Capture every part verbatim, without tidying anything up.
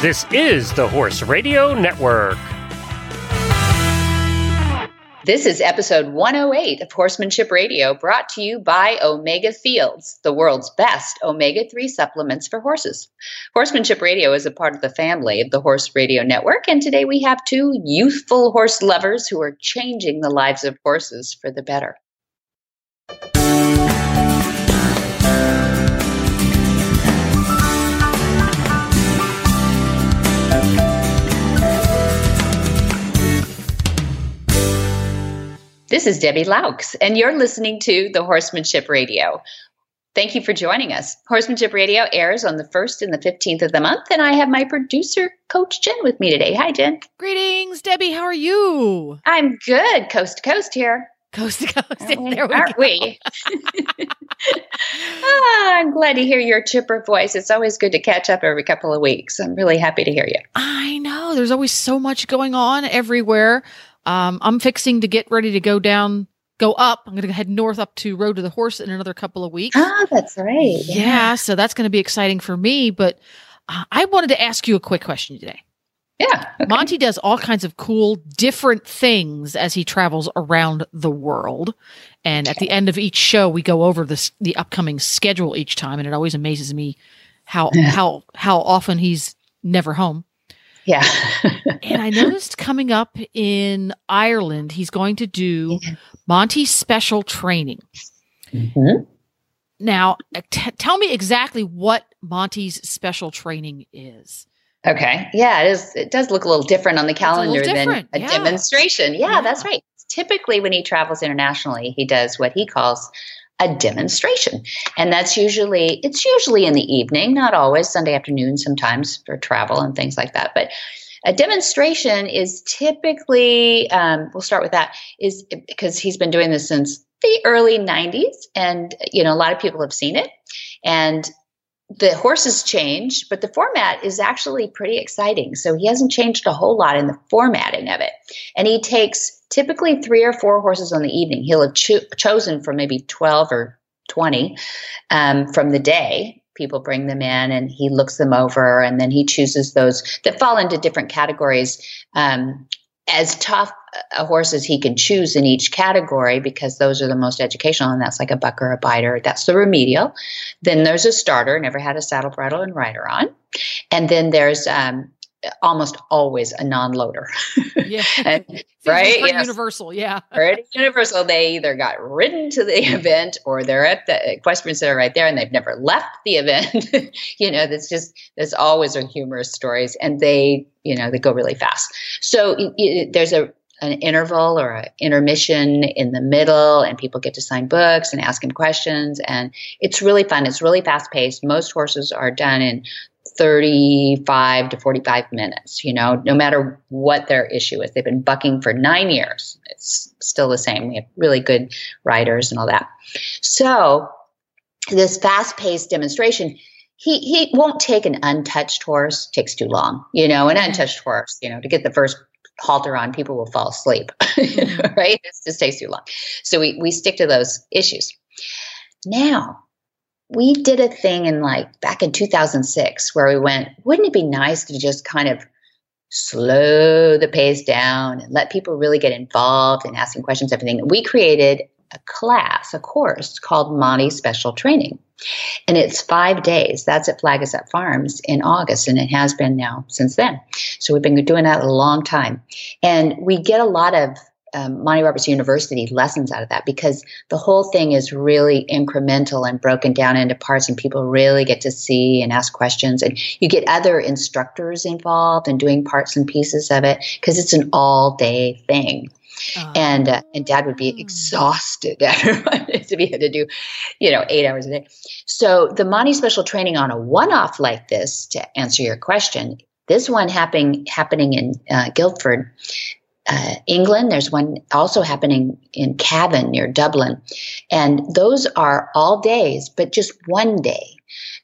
This is the Horse Radio Network. This is episode one oh eight of Horsemanship Radio, brought to you by Omega Fields, the world's best omega three supplements for horses. Horsemanship Radio is a part of the family of the Horse Radio Network, and today we have two youthful horse lovers who are changing the lives of horses for the better. This is Debbie Laux, and you're listening to the Horsemanship Radio. Thank you for joining us. Horsemanship Radio airs on the first and the fifteenth of the month, and I have my producer, Coach Jen, with me today. Hi, Jen. Greetings, Debbie. How are you? I'm good. Coast to coast here. Coast to coast. Aren't we? There we Aren't go. we? ah, I'm glad to hear your chipper voice. It's always good to catch up every couple of weeks. I'm really happy to hear you. I know. There's always so much going on everywhere. Um, I'm fixing to get ready to go down, go up. I'm going to head north up to Road to the Horse in another couple of weeks. Oh, that's right. Yeah. yeah so that's going to be exciting for me. But uh, I wanted to ask you a quick question today. Yeah. Okay. Monty does all kinds of cool, different things as he travels around the world. And at the end of each show, we go over this, the upcoming schedule each time. And it always amazes me how, yeah. how, how often he's never home. Yeah. And I noticed coming up in Ireland, he's going to do Monty's special training. Mm-hmm. Now, t- tell me exactly what Monty's special training is. Okay. Yeah, it is. It does look a little different on the calendar than a yeah. demonstration. Yeah, yeah, that's right. Typically, when he travels internationally, he does what he calls a demonstration. And that's usually, it's usually in the evening, not always, Sunday afternoon sometimes for travel and things like that. But a demonstration is typically, um, we'll start with that, is because he's been doing this since the early nineties. And, you know, a lot of people have seen it. And the horses change, but the format is actually pretty exciting. So he hasn't changed a whole lot in the formatting of it. And he takes typically three or four horses on the evening. He'll have cho- chosen from maybe twelve or twenty um, from the day. People bring them in and he looks them over, and then he chooses those that fall into different categories. Um, as tough a horse as he can choose in each category, because those are the most educational, and that's like a buck or a biter. That's the remedial. Then there's a starter, never had a saddle, bridle, and rider on. And then there's um, almost always a non-loader. Yeah. and, right? Pretty yes. universal, yeah. Pretty universal. They either got ridden to the event, or they're at the equestrian center right there and they've never left the event. You know, that's just, there's always are humorous stories, and they, you know, they go really fast. So it, it, there's a an interval or an intermission in the middle, and people get to sign books and ask him questions. And it's really fun. It's really fast paced. Most horses are done in thirty-five to forty-five minutes, you know, no matter what their issue is. They've been bucking for nine years. It's still the same. We have really good riders and all that. So this fast paced demonstration, He he won't take an untouched horse. Takes too long, you know, an untouched horse, you know, to get the first halter on, people will fall asleep, you know, right? It just takes too long. So we, we stick to those issues. Now, we did a thing in like back in two thousand six where we went, wouldn't it be nice to just kind of slow the pace down and let people really get involved and asking questions, everything? We created a class, a course called Monty Special Training. And it's five days. That's at Flag Is Up Farms in August, and it has been now since then. So we've been doing that a long time. And we get a lot of um, Monty Roberts University lessons out of that, because the whole thing is really incremental and broken down into parts, and people really get to see and ask questions. And you get other instructors involved and doing parts and pieces of it, because it's an all-day thing. Uh, and uh, and Dad would be exhausted after if he had to do, you know, eight hours a day. So the Monty Special Training on a one-off like this, to answer your question, this one happening happening in uh, Guildford, uh, England. There's one also happening in Cavan near Dublin, and those are all days, but just one day,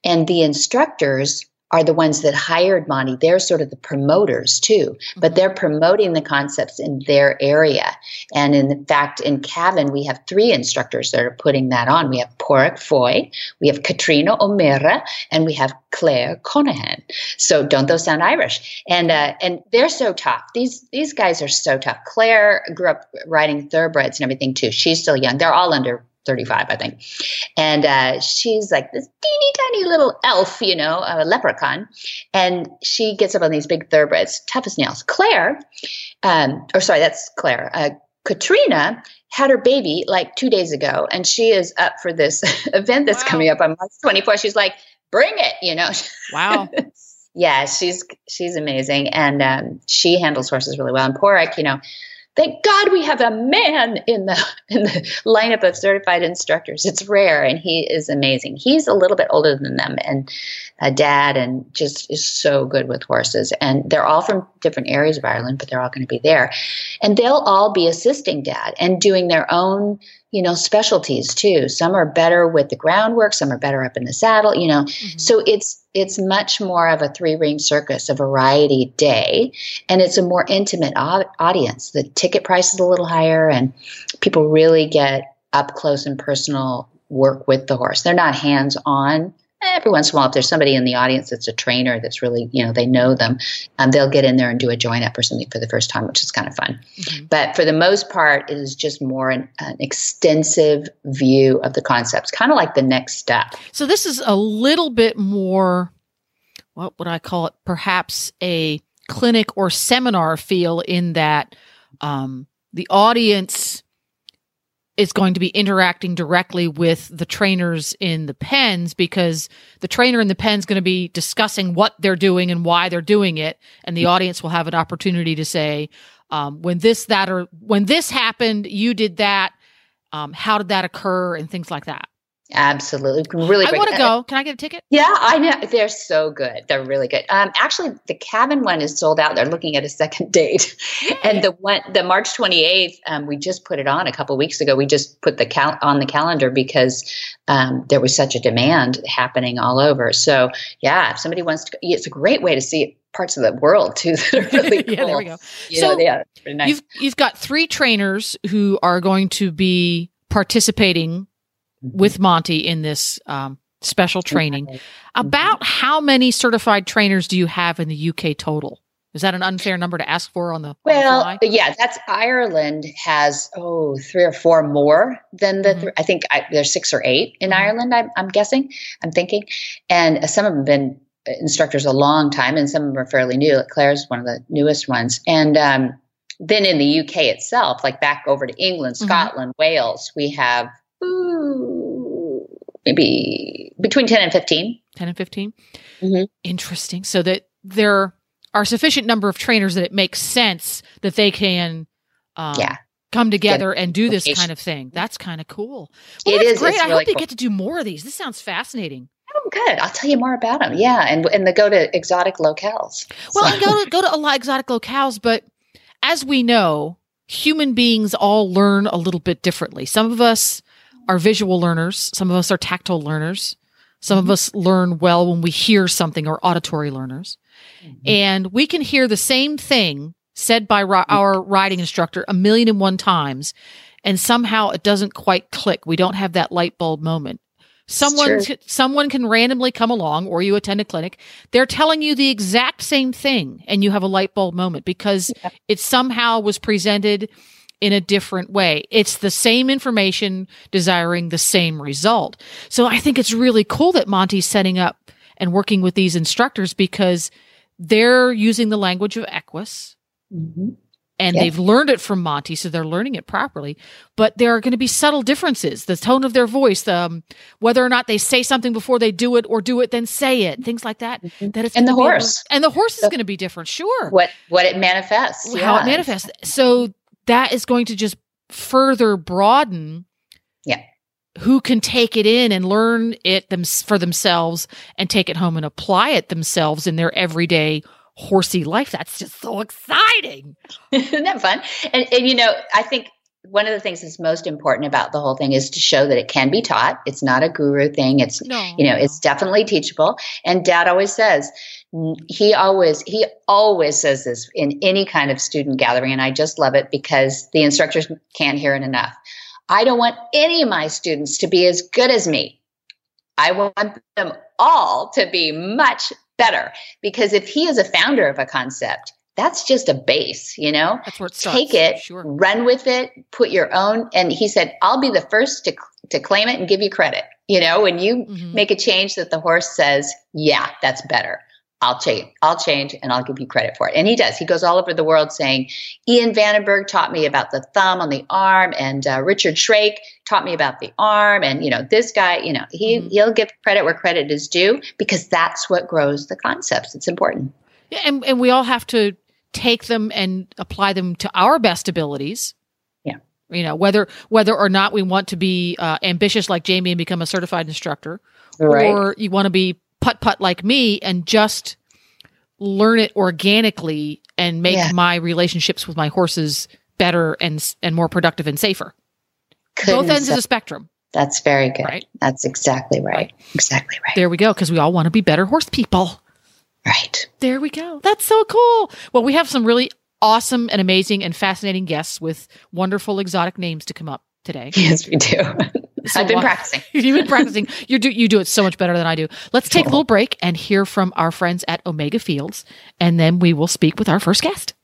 and the instructors are the ones that hired Monty. They're sort of the promoters too, but they're promoting the concepts in their area. And in fact, in Cavan, we have three instructors that are putting that on. We have Pádraig Foy, we have Katrina O'Meara, and we have Claire Conahan. So don't those sound Irish? And uh, and they're so tough. These these guys are so tough. Claire grew up riding thoroughbreds and everything too. She's still young. They're all under thirty-five, I think. And uh, she's like this teeny tiny little elf, you know, a leprechaun. And she gets up on these big thoroughbreds, tough as nails. Claire, um, or sorry, that's Claire. Uh, Katrina had her baby like two days ago, and she is up for this event that's wow. coming up on March twenty-fourth. She's like, bring it, you know. Wow. Yeah, she's she's amazing. And um, she handles horses really well. And Pádraig, you know, thank God we have a man in the in the lineup of certified instructors. It's rare, and he is amazing. He's a little bit older than them, and a dad, and just is so good with horses. And they're all from different areas of Ireland, but they're all going to be there. And they'll all be assisting Dad and doing their own, you know, specialties too. Some are better with the groundwork, some are better up in the saddle, you know. Mm-hmm. So it's it's much more of a three-ring circus, a variety day, and it's a more intimate o- audience. The ticket price is a little higher, and people really get up close and personal work with the horse. They're not hands-on. Every once in a while, if there's somebody in the audience that's a trainer that's really, you know, they know them, um, they'll get in there and do a join-up or something for the first time, which is kind of fun. Mm-hmm. But for the most part, it is just more an, an extensive view of the concepts, kind of like the next step. So this is a little bit more, what would I call it, perhaps a clinic or seminar feel in that um, the audience is going to be interacting directly with the trainers in the pens, because the trainer in the pen is going to be discussing what they're doing and why they're doing it. And the audience will have an opportunity to say, um, when this, that, or when this happened, you did that. Um, how did that occur? And things like that. Absolutely. Really I want to go. Can I get a ticket? Yeah, I know. They're so good. They're really good. Um, actually, the Cavan one is sold out. They're looking at a second date. And the one, the March twenty-eighth, um, we just put it on a couple of weeks ago. We just put the cal- on the calendar because um, there was such a demand happening all over. So, yeah, if somebody wants to, it's a great way to see parts of the world, too, that are really cool. Yeah, there we go. You so know, yeah, pretty nice. you've, you've got three trainers who are going to be participating with Monty in this um, special training. About how many certified trainers do you have in the U K total? Is that an unfair number to ask for on the Well, on the yeah, that's Ireland has, oh, three or four more than the, mm-hmm. th- I think I, there's six or eight in mm-hmm. Ireland, I'm, I'm guessing, I'm thinking. And some of them have been instructors a long time, and some of them are fairly new. Like Claire's one of the newest ones. And um, then in the U K itself, like back over to England, Scotland, mm-hmm. Wales, we have Ooh, maybe between ten and fifteen. ten and fifteen. Mm-hmm. Interesting. So that there are sufficient number of trainers that it makes sense that they can um, yeah. come together get and do this kind of thing. That's kind of cool. Well, it that's is great. It's I really hope cool. you get to do more of these. This sounds fascinating. Oh, good. I'll tell you more about them. Yeah. And and they go to exotic locales. Well, so. and go to, go to a lot of exotic locales, but as we know, human beings all learn a little bit differently. Some of us are visual learners. Some of us are tactile learners. Some mm-hmm. of us learn well when we hear something, or auditory learners. Mm-hmm. And we can hear the same thing said by ri- our riding instructor a million and one times, and somehow it doesn't quite click. We don't have that light bulb moment. Someone, t- someone can randomly come along, or you attend a clinic. They're telling you the exact same thing, and you have a light bulb moment because yeah. it somehow was presented in a different way. It's the same information desiring the same result. So I think it's really cool that Monty's setting up and working with these instructors, because they're using the language of Equus mm-hmm. and yeah. they've learned it from Monty, so they're learning it properly. But there are going to be subtle differences, the tone of their voice, the, um, whether or not they say something before they do it, or do it then say it, things like that. Mm-hmm. that it's and the horse. Able, and the horse so, is going to be different, sure. What what it manifests. How yeah. it manifests. So that is going to just further broaden yeah. who can take it in and learn it them- for themselves and take it home and apply it themselves in their everyday horsey life. That's just so exciting. Isn't that fun? And, and you know, I think one of the things that's most important about the whole thing is to show that it can be taught. It's not a guru thing. It's, no. you know, it's definitely teachable. And Dad always says, he always, he always says this in any kind of student gathering. And I just love it because the instructors can't hear it enough. I don't want any of my students to be as good as me. I want them all to be much better, because if he is a founder of a concept, that's just a base, you know, that's where it starts. Take it, sure. Run with it, put your own. And he said, I'll be the first to to claim it and give you credit. You know, when you mm-hmm. make a change that the horse says, yeah, that's better. I'll change, I'll change and I'll give you credit for it. And he does. He goes all over the world saying, Ian Vandenberg taught me about the thumb on the arm, and uh, Richard Shrake taught me about the arm. And, you know, this guy, you know, he, mm-hmm. he'll give credit where credit is due, because that's what grows the concepts. It's important. Yeah, and, and we all have to take them and apply them to our best abilities. Yeah. You know, whether whether or not we want to be uh, ambitious like Jamie and become a certified instructor, right. or you want to be putt-putt like me and just learn it organically and make yeah. my relationships with my horses better and and more productive and safer. Couldn't Both ends say- of the spectrum. That's very good. Right? That's exactly right. right. Exactly right. There we go, because we all want to be better horse people. Right. There we go. That's so cool. Well, we have some really awesome and amazing and fascinating guests with wonderful exotic names to come up today. Yes, we do. So I've been while, practicing. You've been practicing. You do you do it so much better than I do. Let's take cool. a little break and hear from our friends at Omega Fields, and then we will speak with our first guest.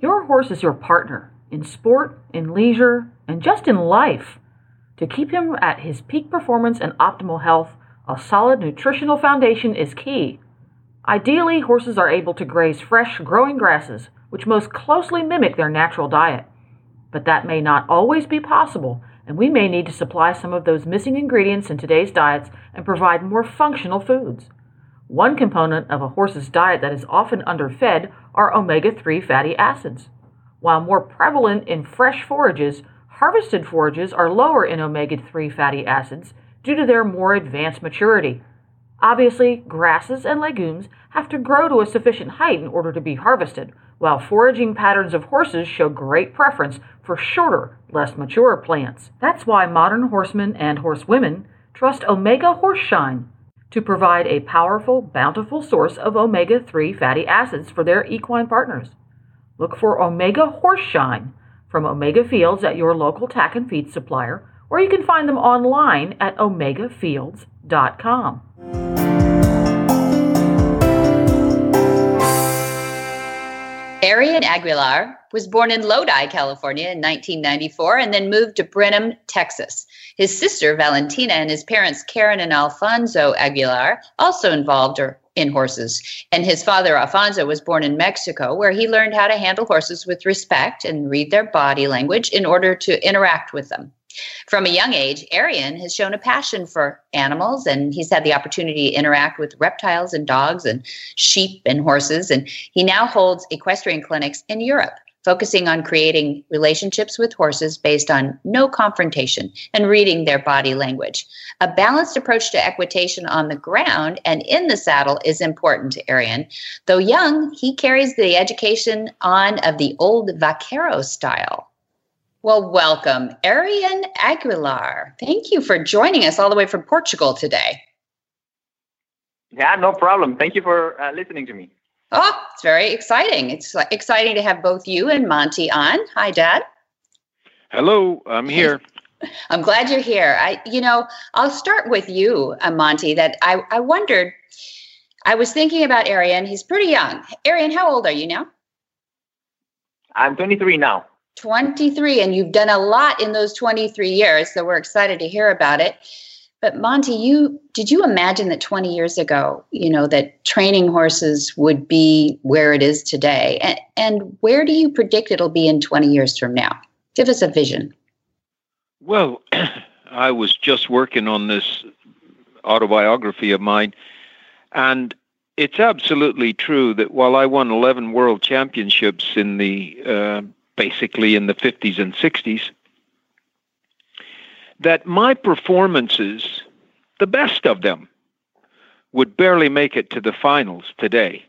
Your horse is your partner in sport, in leisure, and just in life. To keep him at his peak performance and optimal health, a solid nutritional foundation is key. Ideally, horses are able to graze fresh, growing grasses, which most closely mimic their natural diet. But that may not always be possible, and we may need to supply some of those missing ingredients in today's diets and provide more functional foods. One component of a horse's diet that is often underfed are omega three fatty acids. While more prevalent in fresh forages, harvested forages are lower in omega three fatty acids due to their more advanced maturity. Obviously, grasses and legumes have to grow to a sufficient height in order to be harvested, while foraging patterns of horses show great preference for shorter, less mature plants. That's why modern horsemen and horsewomen trust Omega Horseshine to provide a powerful, bountiful source of omega three fatty acids for their equine partners. Look for Omega Horseshine from Omega Fields at your local tack and feed supplier, or you can find them online at omega fields dot com. Arian Aguilar was born in Lodi, California in nineteen ninety-four and then moved to Brenham, Texas. His sister, Valentina, and his parents, Karen and Alfonso Aguilar, also involved in horses. And his father, Alfonso, was born in Mexico, where he learned how to handle horses with respect and read their body language in order to interact with them. From a young age, Arian has shown a passion for animals, and he's had the opportunity to interact with reptiles and dogs and sheep and horses, and he now holds equestrian clinics in Europe, focusing on creating relationships with horses based on no confrontation and reading their body language. A balanced approach to equitation on the ground and in the saddle is important to Arian. Though young, he carries the education on of the old vaquero style. Well, welcome, Arian Aguilar. Thank you for joining us all the way from Portugal today. Yeah, no problem. Thank you for uh, listening to me. Oh, it's very exciting. It's exciting to have both you and Monty on. Hi, Dad. Hello, I'm here. I'm glad you're here. I, you know, I'll start with you, uh, Monty, that I, I wondered, I was thinking about Arian. He's pretty young. Arian, how old are you now? I'm twenty-three now. twenty-three, and you've done a lot in those twenty-three years, so we're excited to hear about it. But Monty, you did you imagine that twenty years ago, you know, that training horses would be where it is today? And, and where do you predict it'll be in twenty years from now? Give us a vision. Well, I was just working on this autobiography of mine, and it's absolutely true that while I won eleven world championships in the uh, basically in the fifties and sixties, that my performances, the best of them, would barely make it to the finals today.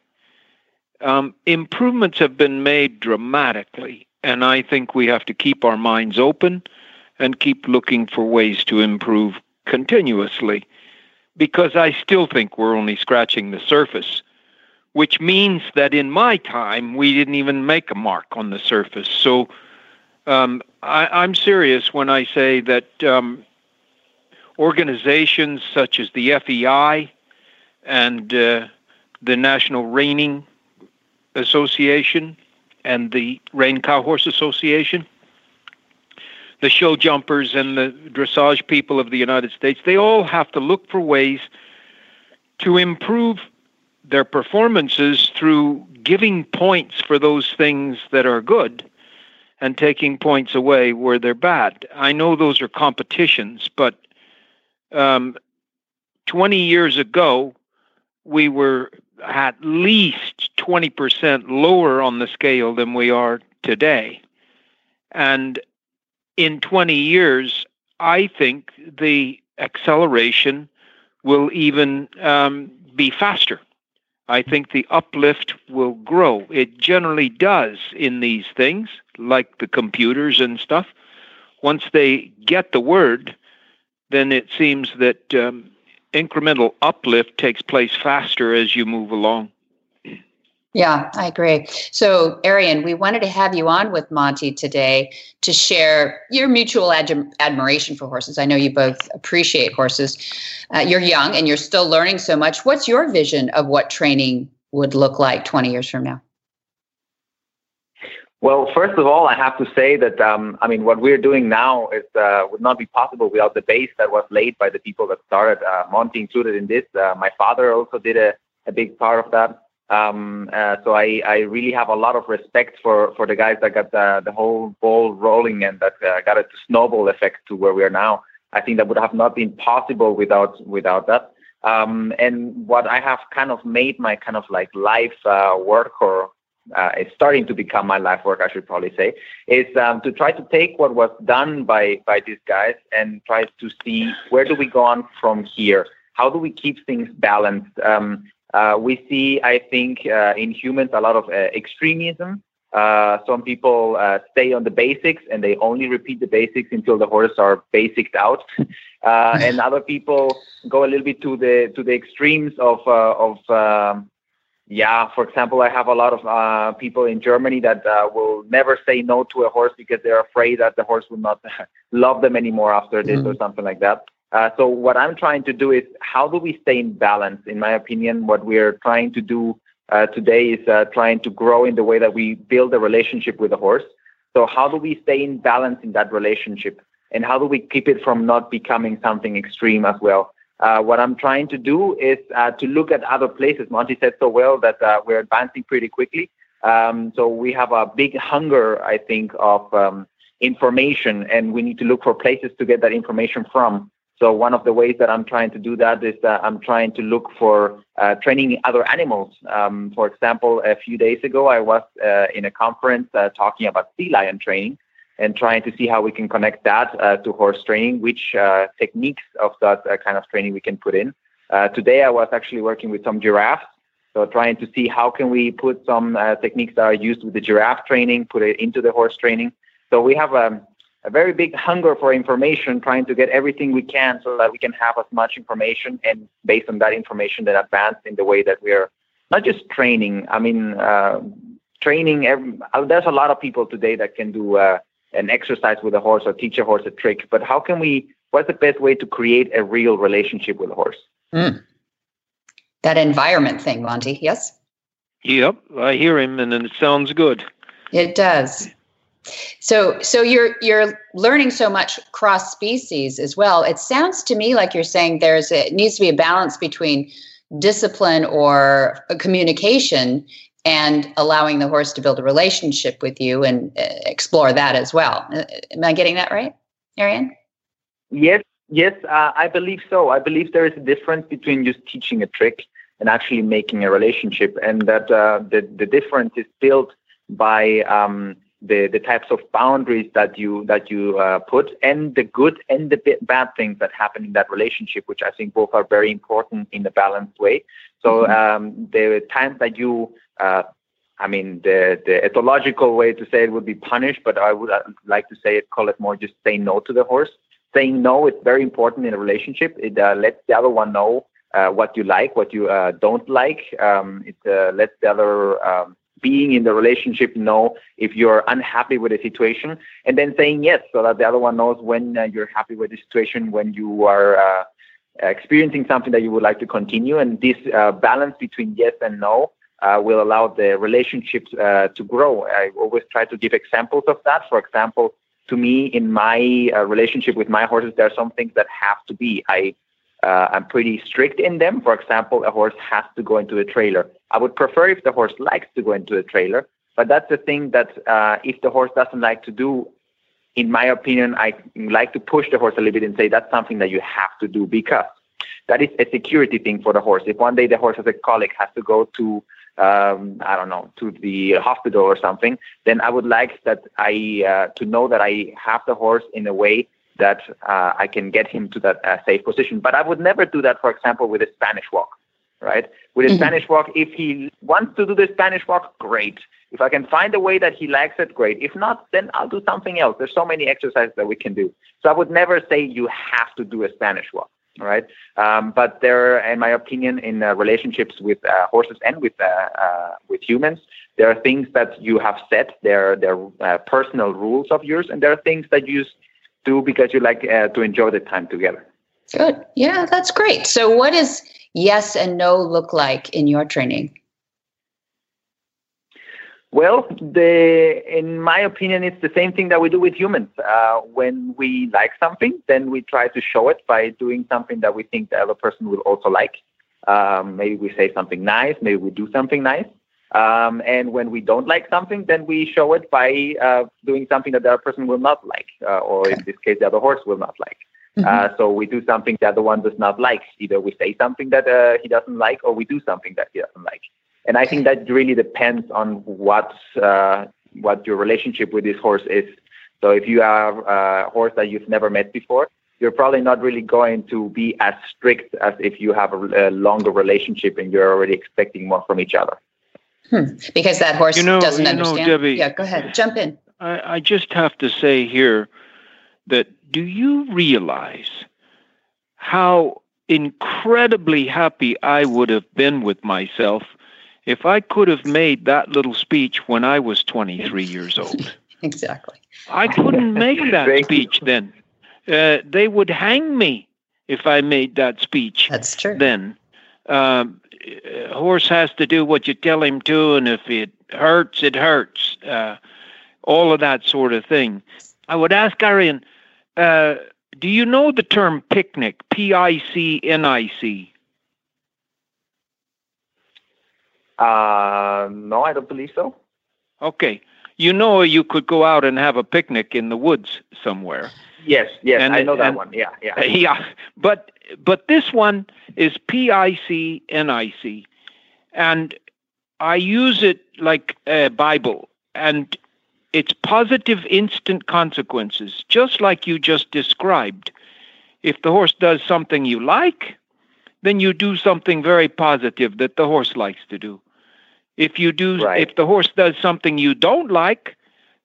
Um, improvements have been made dramatically, and I think we have to keep our minds open and keep looking for ways to improve continuously, because I still think we're only scratching the surface, which means that in my time, we didn't even make a mark on the surface. So um, I, I'm serious when I say that um, organizations such as the F E I and uh, the National Reining Association and the Rein Cow Horse Association, the show jumpers and the dressage people of the United States, they all have to look for ways to improve their performances through giving points for those things that are good and taking points away where they're bad. I know those are competitions, but um, twenty years ago, we were at least twenty percent lower on the scale than we are today. And in twenty years, I think the acceleration will even um, be faster. I think the uplift will grow. It generally does in these things, like the computers and stuff. Once they get the word, then it seems that um, incremental uplift takes place faster as you move along. Yeah, I agree. So, Arian, we wanted to have you on with Monty today to share your mutual ad- admiration for horses. I know you both appreciate horses. Uh, you're young and you're still learning so much. What's your vision of what training would look like twenty years from now? Well, first of all, I have to say that, um, I mean, what we're doing now is, uh, would not be possible without the base that was laid by the people that started, uh, Monty included in this. Uh, my father also did a, a big part of that. Um, uh, so I, I really have a lot of respect for, for the guys that got the, the whole ball rolling and that uh, got a snowball effect to where we are now. I think that would have not been possible without without that. Um, and what I have kind of made my kind of like life uh, work, or uh, it's starting to become my life work, I should probably say, is um, to try to take what was done by, by these guys and try to see where do we go on from here? How do we keep things balanced? Um, Uh, we see, I think, uh, in humans, a lot of uh, extremism. Uh, some people uh, stay on the basics and they only repeat the basics until the horses are basicked out. Uh, and other people go a little bit to the to the extremes of, uh, of um, yeah, for example, I have a lot of uh, people in Germany that uh, will never say no to a horse because they're afraid that the horse will not love them anymore after this mm-hmm. or something like that. Uh, so what I'm trying to do is, how do we stay in balance? In my opinion, what we're trying to do uh, today is uh, trying to grow in the way that we build a relationship with the horse. So how do we stay in balance in that relationship? And how do we keep it from not becoming something extreme as well? Uh, what I'm trying to do is uh, to look at other places. Monty said so well that uh, we're advancing pretty quickly. Um, so we have a big hunger, I think, of um, information, and we need to look for places to get that information from. So one of the ways that I'm trying to do that is that I'm trying to look for uh, training other animals. Um, for example, a few days ago, I was uh, in a conference uh, talking about sea lion training and trying to see how we can connect that uh, to horse training, which uh, techniques of that uh, kind of training we can put in. Uh, today, I was actually working with some giraffes, so trying to see how can we put some uh, techniques that are used with the giraffe training, put it into the horse training. So we have a... Um, A very big hunger for information, trying to get everything we can so that we can have as much information, and based on that information, then advance in the way that we're not just training. I mean, uh, training, every, there's a lot of people today that can do uh, an exercise with a horse or teach a horse a trick, but how can we, what's the best way to create a real relationship with a horse? Mm. That environment thing, Monty, yes? Yep, I hear him and it sounds good. It does. So, so you're you're learning so much cross species as well. It sounds to me like you're saying there's a, it needs to be a balance between discipline or communication and allowing the horse to build a relationship with you and explore that as well. Am I getting that right, Arian? Yes, yes, uh, I believe so. I believe there is a difference between just teaching a trick and actually making a relationship, and that uh, the the difference is built by. Um, The, the types of boundaries that you that you uh, put, and the good and the bad things that happen in that relationship, which I think both are very important in a balanced way. So mm-hmm. um, the time that you uh, I mean, the, the ethological way to say it would be punish, but I would like to say it, call it more just say no to the horse. Saying no is very important in a relationship. It uh, lets the other one know uh, what you like, what you uh, don't like. Um, it uh, lets the other um, being in the relationship know if you're unhappy with a situation. And then saying yes, so that the other one knows when uh, you're happy with the situation, when you are uh, experiencing something that you would like to continue. And this uh, balance between yes and no Uh, will allow the relationships uh, to grow. I always try to give examples of that. For example, to me, in my uh, relationship with my horses, there are some things that have to be. I, uh, I'm pretty strict in them. For example, a horse has to go into a trailer. I would prefer if the horse likes to go into a trailer, but that's the thing that uh, if the horse doesn't like to do, in my opinion, I like to push the horse a little bit and say that's something that you have to do because that is a security thing for the horse. If one day the horse has a colic, has to go to Um, I don't know, to the hospital or something, then I would like that I uh, to know that I have the horse in a way that uh, I can get him to that uh, safe position. But I would never do that, for example, with a Spanish walk, right? With a mm-hmm. Spanish walk, if he wants to do the Spanish walk, great. If I can find a way that he likes it, great. If not, then I'll do something else. There's so many exercises that we can do. So I would never say you have to do a Spanish walk. Right. Um, but there, in my opinion, in uh, relationships with uh, horses and with uh, uh, with humans, there are things that you have set. There, there are uh, personal rules of yours, and there are things that you do because you like uh, to enjoy the time together. Good. Yeah, that's great. So what does yes and no look like in your training? Well, the, in my opinion, it's the same thing that we do with humans. Uh, when we like something, then we try to show it by doing something that we think the other person will also like. Um, maybe we say something nice, maybe we do something nice. Um, and when we don't like something, then we show it by uh, doing something that the other person will not like, uh, or okay. in this case, the other horse will not like. Mm-hmm. Uh, so we do something the other one does not like. Either we say something that uh, he doesn't like, or we do something that he doesn't like. And I think that really depends on what uh, what your relationship with this horse is. So if you have a horse that you've never met before, you're probably not really going to be as strict as if you have a, a longer relationship and you're already expecting more from each other. Hmm. Because that horse you know, doesn't you understand. Know, Debbie, yeah, go ahead. Jump in. I, I just have to say here that do you realize how incredibly happy I would have been with myself if I could have made that little speech when I was twenty-three years old? Exactly. I couldn't make that speech then. Uh, they would hang me if I made that speech. That's true. Then. Um, a horse has to do what you tell him to, and if it hurts, it hurts. Uh, all of that sort of thing. I would ask Arian, uh, do you know the term picnic, P I C N I C? Uh, no, I don't believe so. Okay. You know, you could go out and have a picnic in the woods somewhere. Yes, yes, and I know it, that one. Yeah, yeah. Yeah, but but this one is P I C N I C, and I use it like a Bible, and it's positive instant consequences, just like you just described. If the horse does something you like, then you do something very positive that the horse likes to do. If you do, right. If the horse does something you don't like,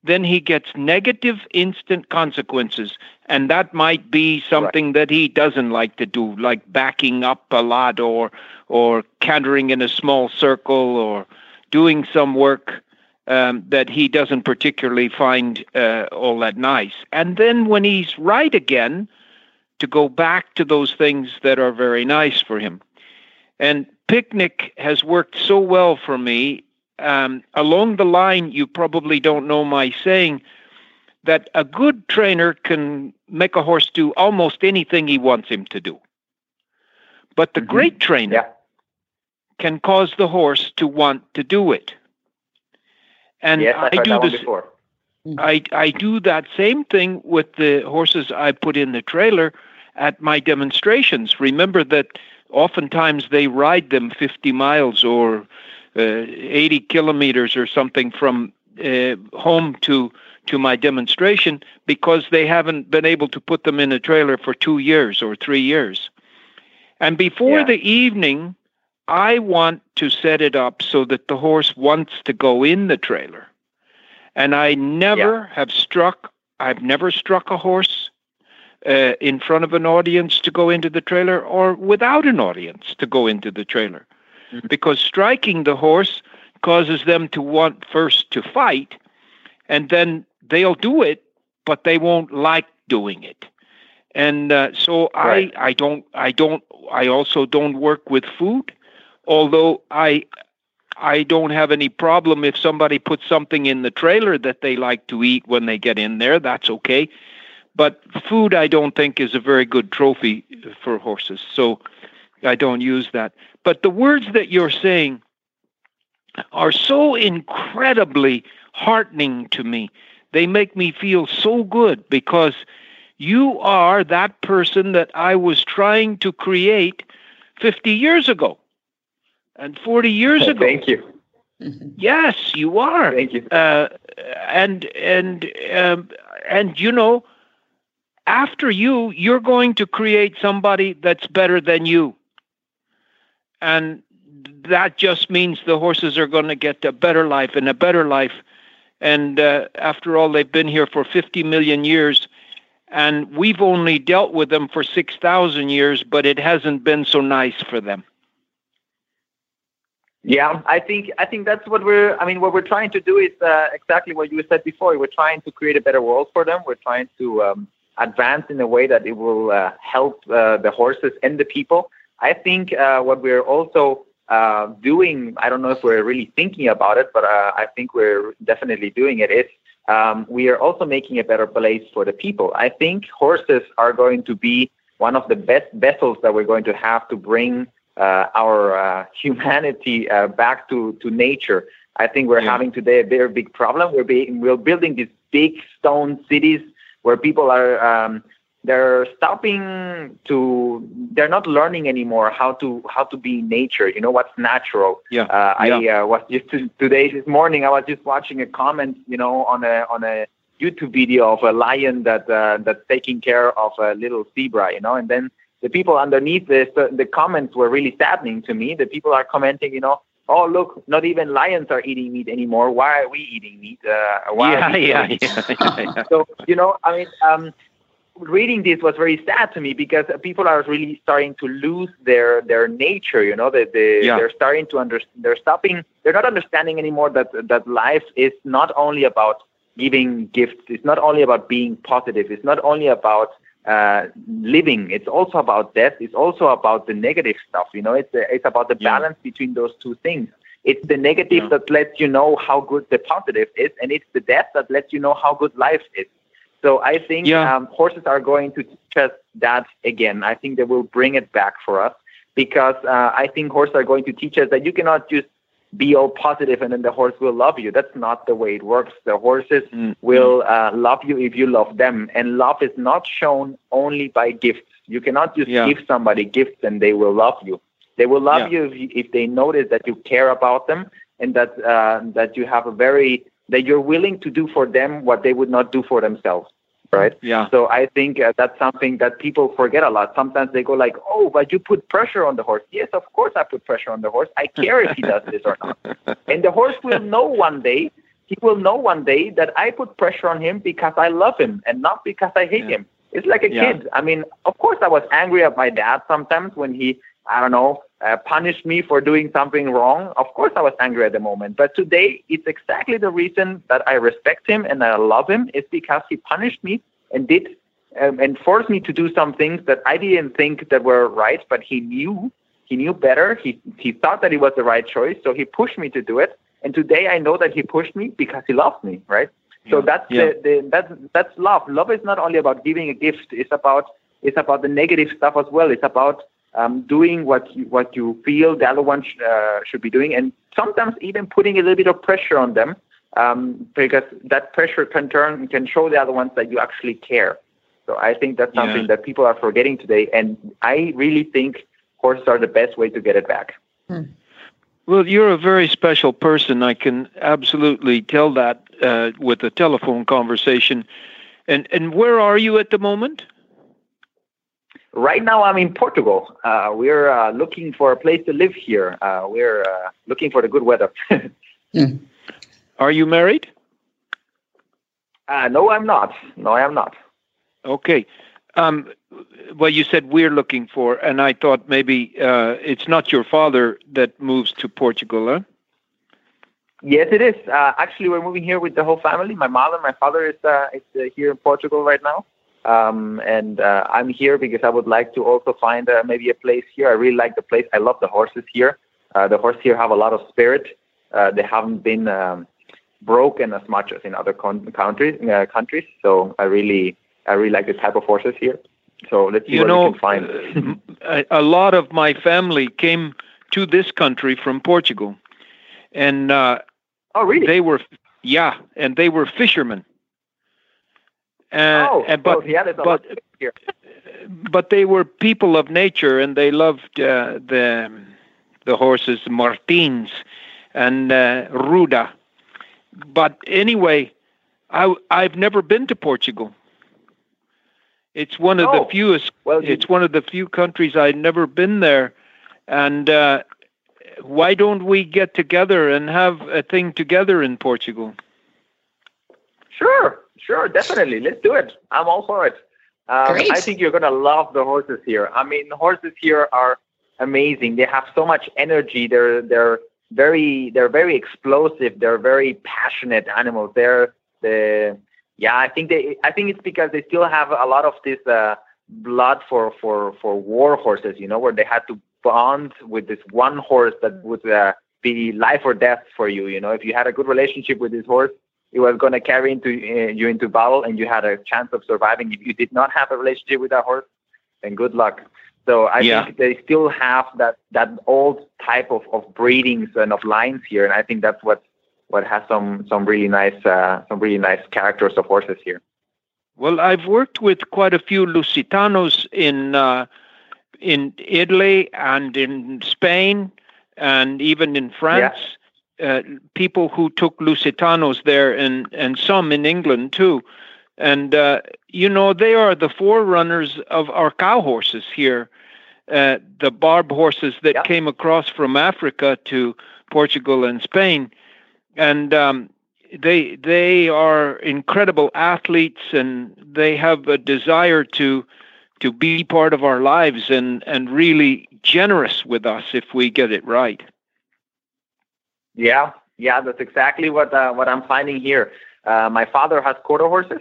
then he gets negative instant consequences. And that might be something right. that he doesn't like to do, like backing up a lot or or cantering in a small circle or doing some work um, that he doesn't particularly find uh, all that nice. And then when he's right again, to go back to those things that are very nice for him. And picnic has worked so well for me. Um, along the line, you probably don't know my saying that a good trainer can make a horse do almost anything he wants him to do. But the mm-hmm. great trainer yeah. can cause the horse to want to do it. And yes, I, I do this before. I, I do that same thing with the horses I put in the trailer at my demonstrations. Remember that oftentimes they ride them fifty miles or uh, eighty kilometers or something from uh, home to, to my demonstration because they haven't been able to put them in a trailer for two years or three years. And before yeah. the evening, I want to set it up so that the horse wants to go in the trailer. And I never yeah. have struck, I've never struck a horse uh, in front of an audience to go into the trailer, or without an audience to go into the trailer. Mm-hmm. Because striking the horse causes them to want first to fight, and then they'll do it, but they won't like doing it. And uh, so right. I, I don't, I don't, I also don't work with food, although I, I don't have any problem if somebody puts something in the trailer that they like to eat when they get in there. That's okay. But food, I don't think, is a very good trophy for horses. So I don't use that. But the words that you're saying are so incredibly heartening to me. They make me feel so good, because you are that person that I was trying to create fifty years ago and forty years oh, ago. Thank you. Yes, you are. Thank you. Uh, and, and, um, and, you know, after you, you're going to create somebody that's better than you. And that just means the horses are going to get a better life and a better life. And uh, after all, they've been here for fifty million years, and we've only dealt with them for six thousand years, but it hasn't been so nice for them. Yeah, I think I think that's what we're, I mean, what we're trying to do is uh, exactly what you said before. We're trying to create a better world for them. We're trying to um, advance in a way that it will uh, help uh, the horses and the people. I think uh, what we're also uh, doing, I don't know if we're really thinking about it, but uh, I think we're definitely doing it, is um, we are also making a better place for the people. I think horses are going to be one of the best vessels that we're going to have to bring uh, our uh, humanity uh, back to, to nature. I think we're yeah. having today a very big problem. We're, being, we're building these big stone cities where people are... Um, They're stopping to. They're not learning anymore how to how to be nature. You know, what's natural. Yeah. Uh, yeah. I uh, was just to, today this morning. I was just watching a comment. You know, on a on a YouTube video of a lion that uh, that's taking care of a little zebra. You know, and then the people underneath this, the the comments were really saddening to me. The people are commenting. You know, oh look, not even lions are eating meat anymore. Why are we eating meat? Uh, why? Yeah, are we yeah, yeah, yeah, yeah. So you know, I mean. Um, Reading this was very sad to me, because people are really starting to lose their, their nature. You know, they, they, yeah. they're starting to understand, they're stopping, they're not understanding anymore that, that life is not only about giving gifts. It's not only about being positive. It's not only about uh, living. It's also about death. It's also about the negative stuff. You know, it's, uh, it's about the yeah. balance between those two things. It's the negative yeah. that lets you know how good the positive is, and it's the death that lets you know how good life is. So I think yeah. um, horses are going to teach us that again. I think they will bring it back for us, because uh, I think horses are going to teach us that you cannot just be all positive and then the horse will love you. That's not the way it works. The horses mm-hmm. will uh, love you if you love them. And love is not shown only by gifts. You cannot just yeah. give somebody gifts and they will love you. They will love yeah. you if, you if they notice that you care about them, and that uh, that you have a very... that you're willing to do for them what they would not do for themselves, right? Yeah. So I think uh, that's something that people forget a lot. Sometimes they go like, oh, but you put pressure on the horse. Yes, of course I put pressure on the horse. I care if he does this or not. And the horse will know one day, he will know one day that I put pressure on him because I love him and not because I hate yeah. him. It's like a yeah. kid. I mean, of course I was angry at my dad sometimes when he, I don't know, Uh, punish me for doing something wrong. Of course, I was angry at the moment. But today, it's exactly the reason that I respect him and I love him, is because he punished me and did um, and forced me to do some things that I didn't think that were right. But he knew, he knew better. He he thought that it was the right choice, so he pushed me to do it. And today, I know that he pushed me because he loved me, right? Yeah. So that's yeah. the, the that's that's love. Love is not only about giving a gift. It's about it's about the negative stuff as well. It's about Um, doing what you, what you feel the other one sh- uh, should be doing, and sometimes even putting a little bit of pressure on them, um, because that pressure can turn can show the other ones that you actually care. So I think that's something yeah. that people are forgetting today, and I really think horses are the best way to get it back. Hmm. Well, you're a very special person. I can absolutely tell that uh, with a telephone conversation. And and where are you at the moment? Right now, I'm in Portugal. Uh, we're uh, looking for a place to live here. Uh, we're uh, looking for the good weather. mm. Are you married? Uh, no, I'm not. No, I am not. Okay. Um, well, you said we're looking for, and I thought maybe uh, it's not your father that moves to Portugal, huh? Yes, it is. Uh, actually, we're moving here with the whole family. My mom and my father is uh, is uh, here in Portugal right now. Um, and uh, I'm here because I would like to also find uh, maybe a place here. I really like the place. I love the horses here. Uh, the horses here have a lot of spirit. Uh, they haven't been um, broken as much as in other con- countries. Uh, countries. So I really, I really like the type of horses here. So let's see you what know, we can find. Uh, a lot of my family came to this country from Portugal, and uh, oh, really? They were, yeah, and they were fishermen. Uh, oh, and, but, well, but, here. but they were people of nature, and they loved uh, the the horses Martins and uh, Ruda. But anyway, I, I've never been to Portugal. It's one of oh, the fewest. Well, it's one of the few countries I've never been there. And uh, why don't we get together and have a thing together in Portugal? Sure. Sure, definitely. Let's do it. I'm all for it. Um, I think you're going to love the horses here. I mean, horses here are amazing. They have so much energy. They're they're very they're very explosive. They're very passionate animals. They're the yeah. I think they. I think it's because they still have a lot of this uh, blood for, for for war horses. You know, where they had to bond with this one horse that would uh, be life or death for you. You know, if you had a good relationship with this horse, it was going to carry into uh, you into battle, and you had a chance of surviving. If you did not have a relationship with that horse, then good luck. So I yeah. think they still have that, that old type of, of breedings and of lines here, and I think that's what what has some some really nice uh, some really nice characters of horses here. Well, I've worked with quite a few Lusitanos in uh, in Italy and in Spain and even in France. Yeah. Uh, people who took Lusitanos there, and, and some in England too. And, uh, you know, they are the forerunners of our cow horses here, uh, the barb horses that yeah. came across from Africa to Portugal and Spain. And um, they they are incredible athletes, and they have a desire to to be part of our lives and, and really generous with us if we get it right. Yeah, yeah, that's exactly what uh, what I'm finding here. Uh, my father has quarter horses,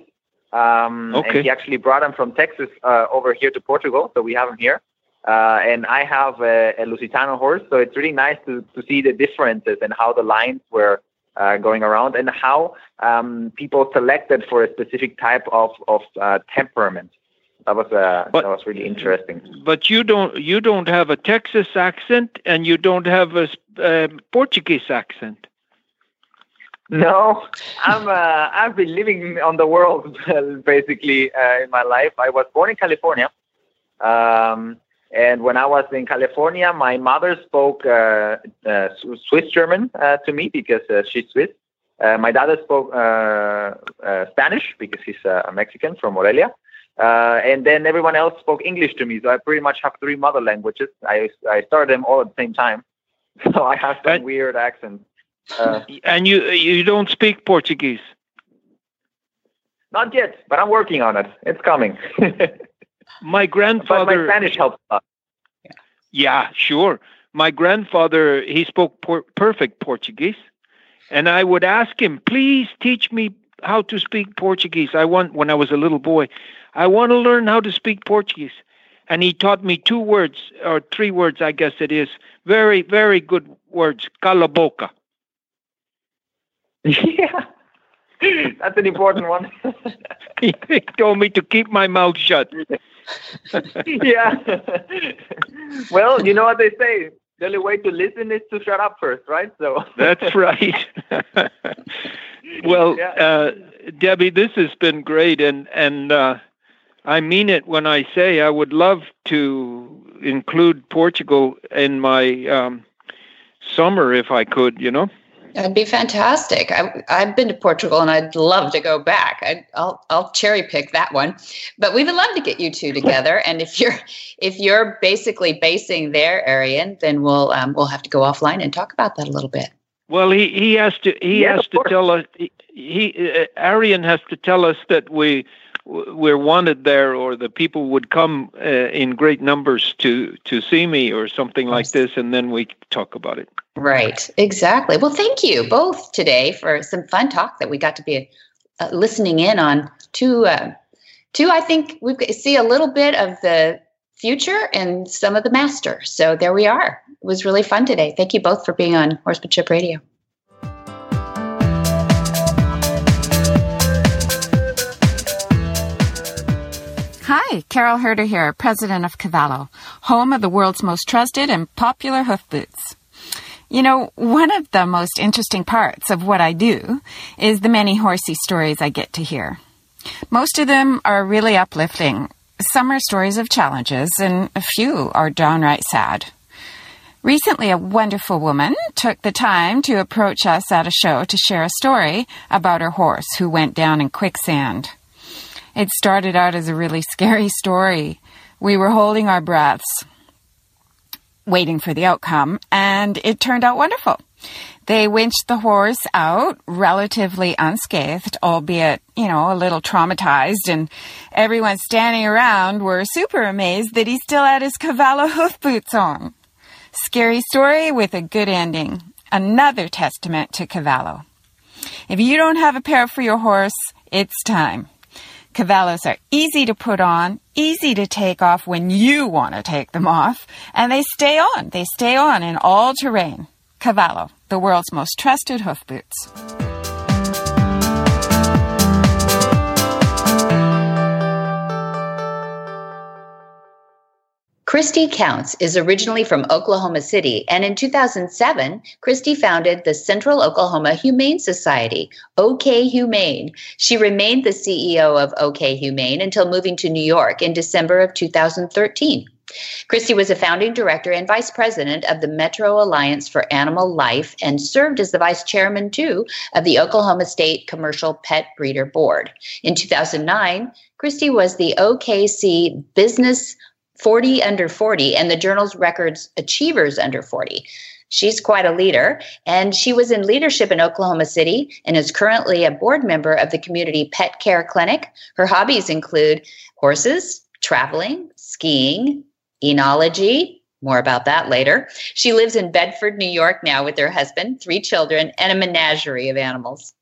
um, okay. and he actually brought them from Texas uh, over here to Portugal, so we have them here. Uh, and I have a, a Lusitano horse, so it's really nice to, to see the differences and how the lines were uh, going around, and how um, people selected for a specific type of of uh, temperament. That was uh, but, that was really interesting. But you don't you don't have a Texas accent, and you don't have a uh, Portuguese accent. No, I'm uh, I've been living on the world basically uh, in my life. I was born in California, um, and when I was in California, my mother spoke uh, uh, Swiss German uh, to me because uh, she's Swiss. Uh, my dad spoke uh, uh, Spanish because he's uh, a Mexican from Morelia. Uh, and then everyone else spoke English to me, so I pretty much have three mother languages. I I started them all at the same time, so I have some and, weird accents. Uh, and you you don't speak Portuguese? Not yet, but I'm working on it. It's coming. My grandfather. But my Spanish helps a lot. Yeah, sure. My grandfather, he spoke por- perfect Portuguese, and I would ask him, "Please teach me how to speak Portuguese. I want when I was a little boy." I want to learn how to speak Portuguese. And he taught me two words, or three words, I guess it is. Very, very good words. Cala boca. Yeah. That's an important one. He told me to keep my mouth shut. Yeah. Well, you know what they say. The only way to listen is to shut up first, right? So that's right. Well, yeah. uh, Debbie, this has been great. And, and, uh, I mean it when I say I would love to include Portugal in my um, summer if I could, you know? That'd be fantastic. I, I've been to Portugal and I'd love to go back. I, I'll I'll cherry pick that one, but we would love to get you two together. And if you're if you're basically basing there, Arian, then we'll um, we'll have to go offline and talk about that a little bit. Well, he, he has to he yeah, has to tell us he, he uh, Arian has to tell us that we we're wanted there, or the people would come uh, in great numbers to to see me, or something like this, and then we talk about it. Right, exactly. Well, thank you both today for some fun talk that we got to be uh, listening in on. Two, uh, two. I think we see a little bit of the future and some of the master. So there we are. It was really fun today. Thank you both for being on Horsemanship Radio. Hi, Carol Herder here, president of Cavallo, home of the world's most trusted and popular hoof boots. You know, one of the most interesting parts of what I do is the many horsey stories I get to hear. Most of them are really uplifting. Some are stories of challenges, and a few are downright sad. Recently, a wonderful woman took the time to approach us at a show to share a story about her horse who went down in quicksand. It started out as a really scary story. We were holding our breaths, waiting for the outcome, and it turned out wonderful. They winched the horse out relatively unscathed, albeit, you know, a little traumatized, and everyone standing around were super amazed that he still had his Cavallo hoof boots on. Scary story with a good ending. Another testament to Cavallo. If you don't have a pair for your horse, it's time. Cavallos are easy to put on, easy to take off when you want to take them off, and they stay on. They stay on in all terrain. Cavallo, the world's most trusted hoof boots. Christy Counts is originally from Oklahoma City, and in two thousand seven, Christy founded the Central Oklahoma Humane Society, OK Humane. She remained the C E O of OK Humane until moving to New York in December of two thousand thirteen. Christy was a founding director and vice president of the Metro Alliance for Animal Life and served as the vice chairman, too, of the Oklahoma State Commercial Pet Breeder Board. In two thousand nine, Christy was the O K C Business forty Under forty and the Journal's Records Achievers Under forty. She's quite a leader, and she was in leadership in Oklahoma City and is currently a board member of the Community Pet Care Clinic. Her hobbies include horses, traveling, skiing, enology. More about that later. She lives in Bedford, New York now with her husband, three children, and a menagerie of animals.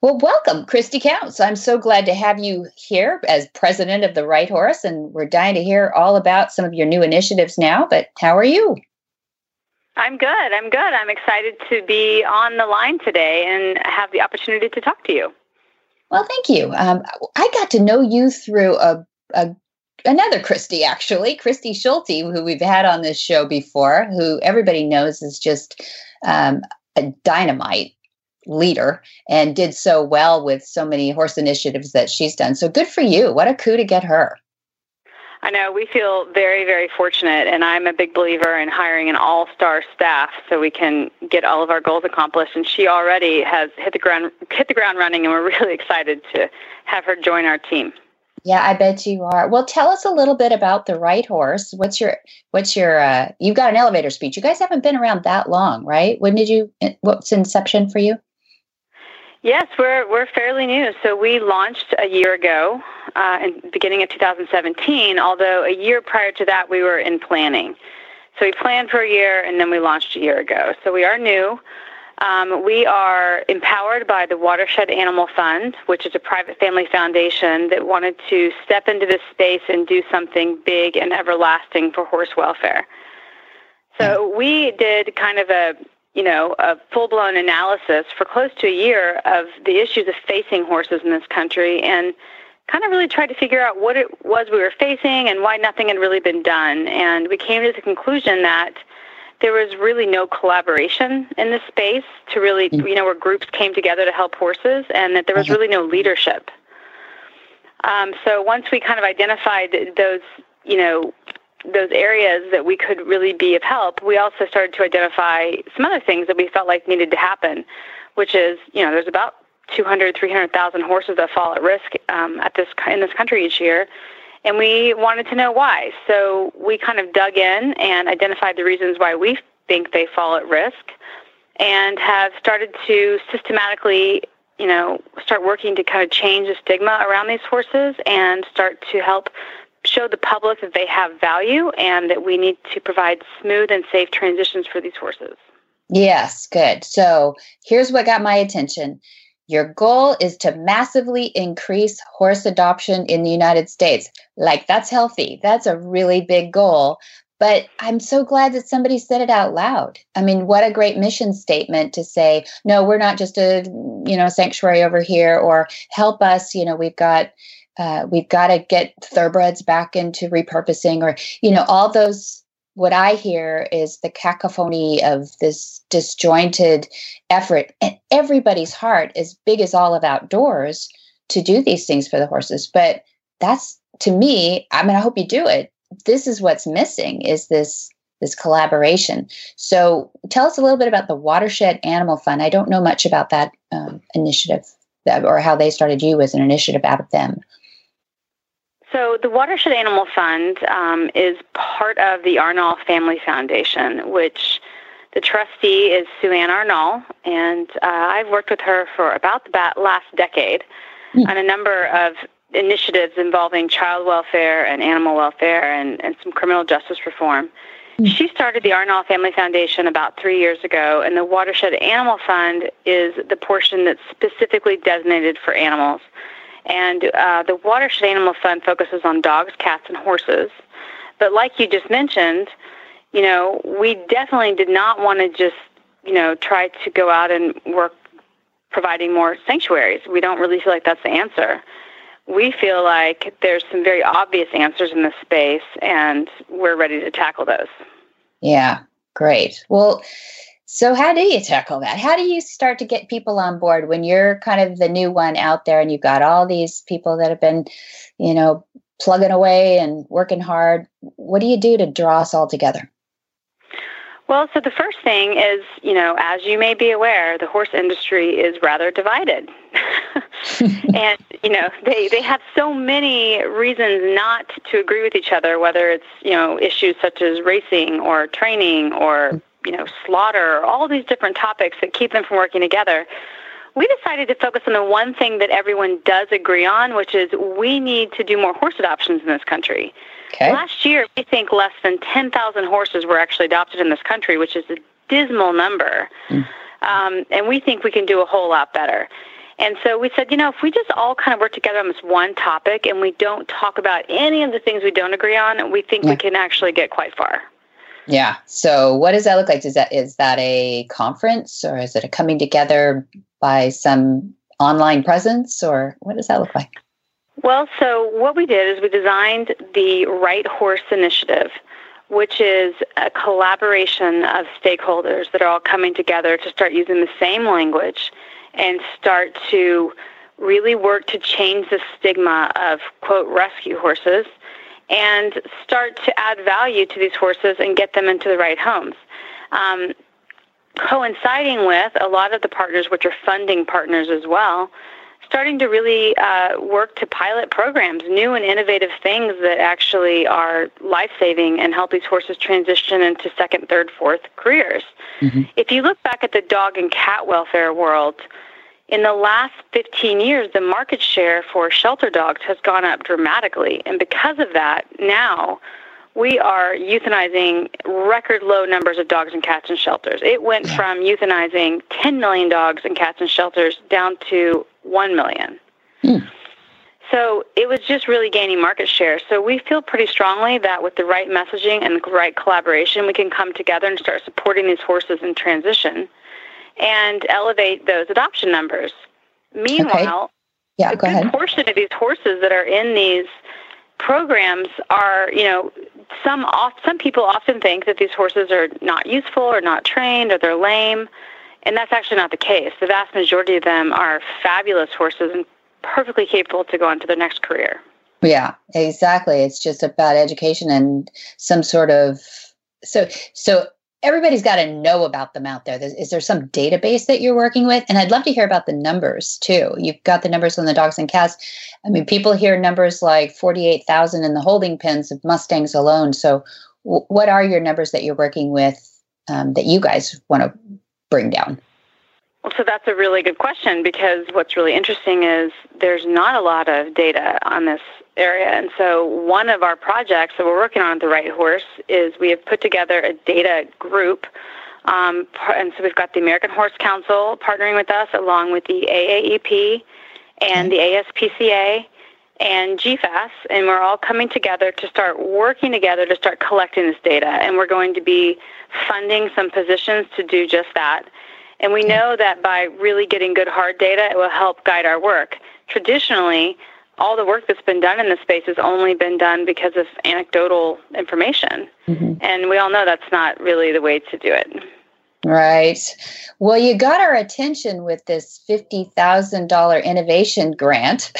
Well, welcome, Christy Counts. I'm so glad to have you here as president of The Right Horse, and we're dying to hear all about some of your new initiatives now, but how are you? I'm good. I'm good. I'm excited to be on the line today and have the opportunity to talk to you. Well, thank you. Um, I got to know you through a, a another Christy, actually, Christy Schulte, who we've had on this show before, who everybody knows is just um, a dynamite leader and did so well with so many horse initiatives that she's done. So good for you. What a coup to get her. I know. We feel very, very fortunate, and I'm a big believer in hiring an all-star staff so we can get all of our goals accomplished. And she already has hit the ground, hit the ground running, and we're really excited to have her join our team. Yeah, I bet you are. Well, tell us a little bit about The Right Horse. What's your, what's your, uh, you've got an elevator speech. You guys haven't been around that long, right? When did you, what's inception for you? Yes, we're we're fairly new. So we launched a year ago, uh, in the beginning of two thousand seventeen, although a year prior to that, we were in planning. So we planned for a year, and then we launched a year ago. So we are new. Um, we are empowered by the Watershed Animal Fund, which is a private family foundation that wanted to step into this space and do something big and everlasting for horse welfare. So we did kind of a you know, a full-blown analysis for close to a year of the issues of facing horses in this country, and kind of really tried to figure out what it was we were facing and why nothing had really been done. And we came to the conclusion that there was really no collaboration in this space to really, you know, where groups came together to help horses, and that there was really no leadership. Um, so once we kind of identified those, you know, those areas that we could really be of help, we also started to identify some other things that we felt like needed to happen, which is, you know, there's about two hundred, three hundred thousand horses that fall at risk um, at this in this country each year, and we wanted to know why. So we kind of dug in and identified the reasons why we think they fall at risk and have started to systematically, you know, start working to kind of change the stigma around these horses and start to help show the public that they have value and that we need to provide smooth and safe transitions for these horses. Yes, good. So here's what got my attention. Your goal is to massively increase horse adoption in the United States. Like, that's healthy. That's a really big goal. But I'm so glad that somebody said it out loud. I mean, what a great mission statement to say, no, we're not just a, you know, sanctuary over here, or help us, you know, we've got, uh, we've got to get thoroughbreds back into repurposing, or, you know, all those. What I hear is the cacophony of this disjointed effort, and everybody's heart as big as all of outdoors to do these things for the horses. But that's, to me, I mean, I hope you do it. This is what's missing, is this, this collaboration. So tell us a little bit about the Watershed Animal Fund. I don't know much about that um, initiative, or how they started you as an initiative out of them. So the Watershed Animal Fund um, is part of the Arnall Family Foundation, which the trustee is Sue Ann Arnall, and uh, I've worked with her for about the bat- last decade mm. on a number of initiatives involving child welfare and animal welfare and, and some criminal justice reform. Mm. She started the Arnall Family Foundation about three years ago, and the Watershed Animal Fund is the portion that's specifically designated for animals. And uh, the Watershed Animal Fund focuses on dogs, cats, and horses. But like you just mentioned, you know, we definitely did not want to just, you know, try to go out and work providing more sanctuaries. We don't really feel like that's the answer. We feel like there's some very obvious answers in this space, and we're ready to tackle those. Yeah, great. Well, so how do you tackle that? How do you start to get people on board when you're kind of the new one out there and you've got all these people that have been, you know, plugging away and working hard? What do you do to draw us all together? Well, so the first thing is, you know, as you may be aware, the horse industry is rather divided. And, you know, they, they have so many reasons not to agree with each other, whether it's, you know, issues such as racing or training or, you know, slaughter, all these different topics that keep them from working together. We decided to focus on the one thing that everyone does agree on, which is we need to do more horse adoptions in this country. Okay. Last year, we think less than ten thousand horses were actually adopted in this country, which is a dismal number. Mm. Um, and we think we can do a whole lot better. And so we said, you know, if we just all kind of work together on this one topic and we don't talk about any of the things we don't agree on, we think yeah. we can actually get quite far. Yeah. So what does that look like? Is that, is that a conference, or is it a coming together by some online presence, or what does that look like? Well, so what we did is we designed the Right Horse Initiative, which is a collaboration of stakeholders that are all coming together to start using the same language and start to really work to change the stigma of, quote, rescue horses, and start to add value to these horses and get them into the right homes. Um, coinciding with a lot of the partners, which are funding partners as well, starting to really uh, work to pilot programs, new and innovative things that actually are life-saving and help these horses transition into second, third, fourth careers. Mm-hmm. If you look back at the dog and cat welfare world, in the last fifteen years, the market share for shelter dogs has gone up dramatically. And because of that, now we are euthanizing record low numbers of dogs and cats in shelters. It went yeah. from euthanizing ten million dogs and cats in shelters down to one million. Mm. So it was just really gaining market share. So we feel pretty strongly that with the right messaging and the right collaboration, we can come together and start supporting these horses in transition and elevate those adoption numbers. Meanwhile, okay. yeah, a go good ahead. portion of these horses that are in these programs are, you know, some off, some people often think that these horses are not useful or not trained or they're lame, and that's actually not the case. The vast majority of them are fabulous horses and perfectly capable to go on to their next career. Yeah, exactly. It's just about education and some sort of, so, so everybody's got to know about them out there. There's, is there some database that you're working with? And I'd love to hear about the numbers too. You've got the numbers on the dogs and cats. I mean, people hear numbers like forty-eight thousand in the holding pens of Mustangs alone. So w- what are your numbers that you're working with um, that you guys want to bring down? Well, so that's a really good question, because what's really interesting is there's not a lot of data on this area. And so one of our projects that we're working on at The Right Horse is we have put together a data group. Um, and so we've got the American Horse Council partnering with us, along with the A A E P and the A S P C A and G F A S. And we're all coming together to start working together to start collecting this data. And we're going to be funding some positions to do just that. And we know that by really getting good hard data, it will help guide our work. Traditionally, all the work that's been done in this space has only been done because of anecdotal information. Mm-hmm. And we all know that's not really the way to do it. Right. Well, you got our attention with this fifty thousand dollars innovation grant.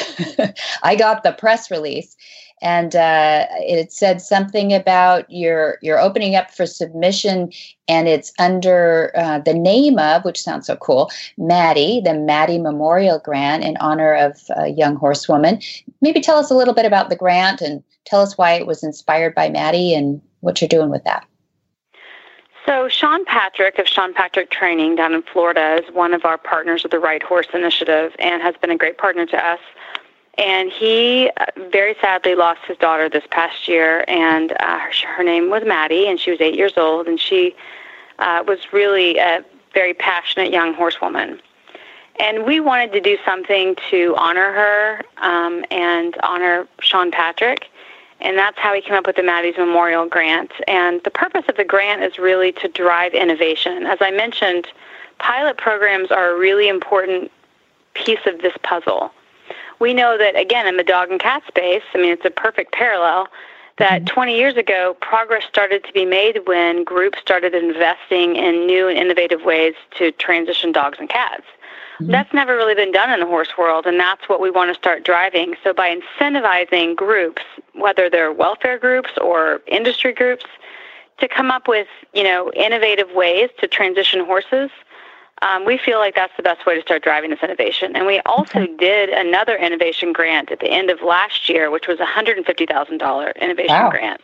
I got the press release. And uh, it said something about your you're opening up for submission, and it's under uh, the name of, which sounds so cool, Maddie, the Maddie Memorial Grant in honor of a young horsewoman. Maybe tell us a little bit about the grant and tell us why it was inspired by Maddie and what you're doing with that. So Sean Pádraig of Sean Pádraig Training down in Florida is one of our partners of the Right Horse Initiative and has been a great partner to us. And he very sadly lost his daughter this past year, and uh, her, her name was Maddie, and she was eight years old, and she uh, was really a very passionate young horsewoman. And we wanted to do something to honor her um, and honor Sean Pádraig, and that's how he came up with the Maddie's Memorial Grant. And the purpose of the grant is really to drive innovation. As I mentioned, pilot programs are a really important piece of this puzzle. We know that, again, in the dog and cat space, I mean, it's a perfect parallel, that twenty years ago, progress started to be made when groups started investing in new and innovative ways to transition dogs and cats. Mm-hmm. That's never really been done in the horse world, and that's what we want to start driving. So by incentivizing groups, whether they're welfare groups or industry groups, to come up with, you know, innovative ways to transition horses, Um, we feel like that's the best way to start driving this innovation. And we also okay. did another innovation grant at the end of last year, which was a one hundred fifty thousand dollars innovation wow. grant.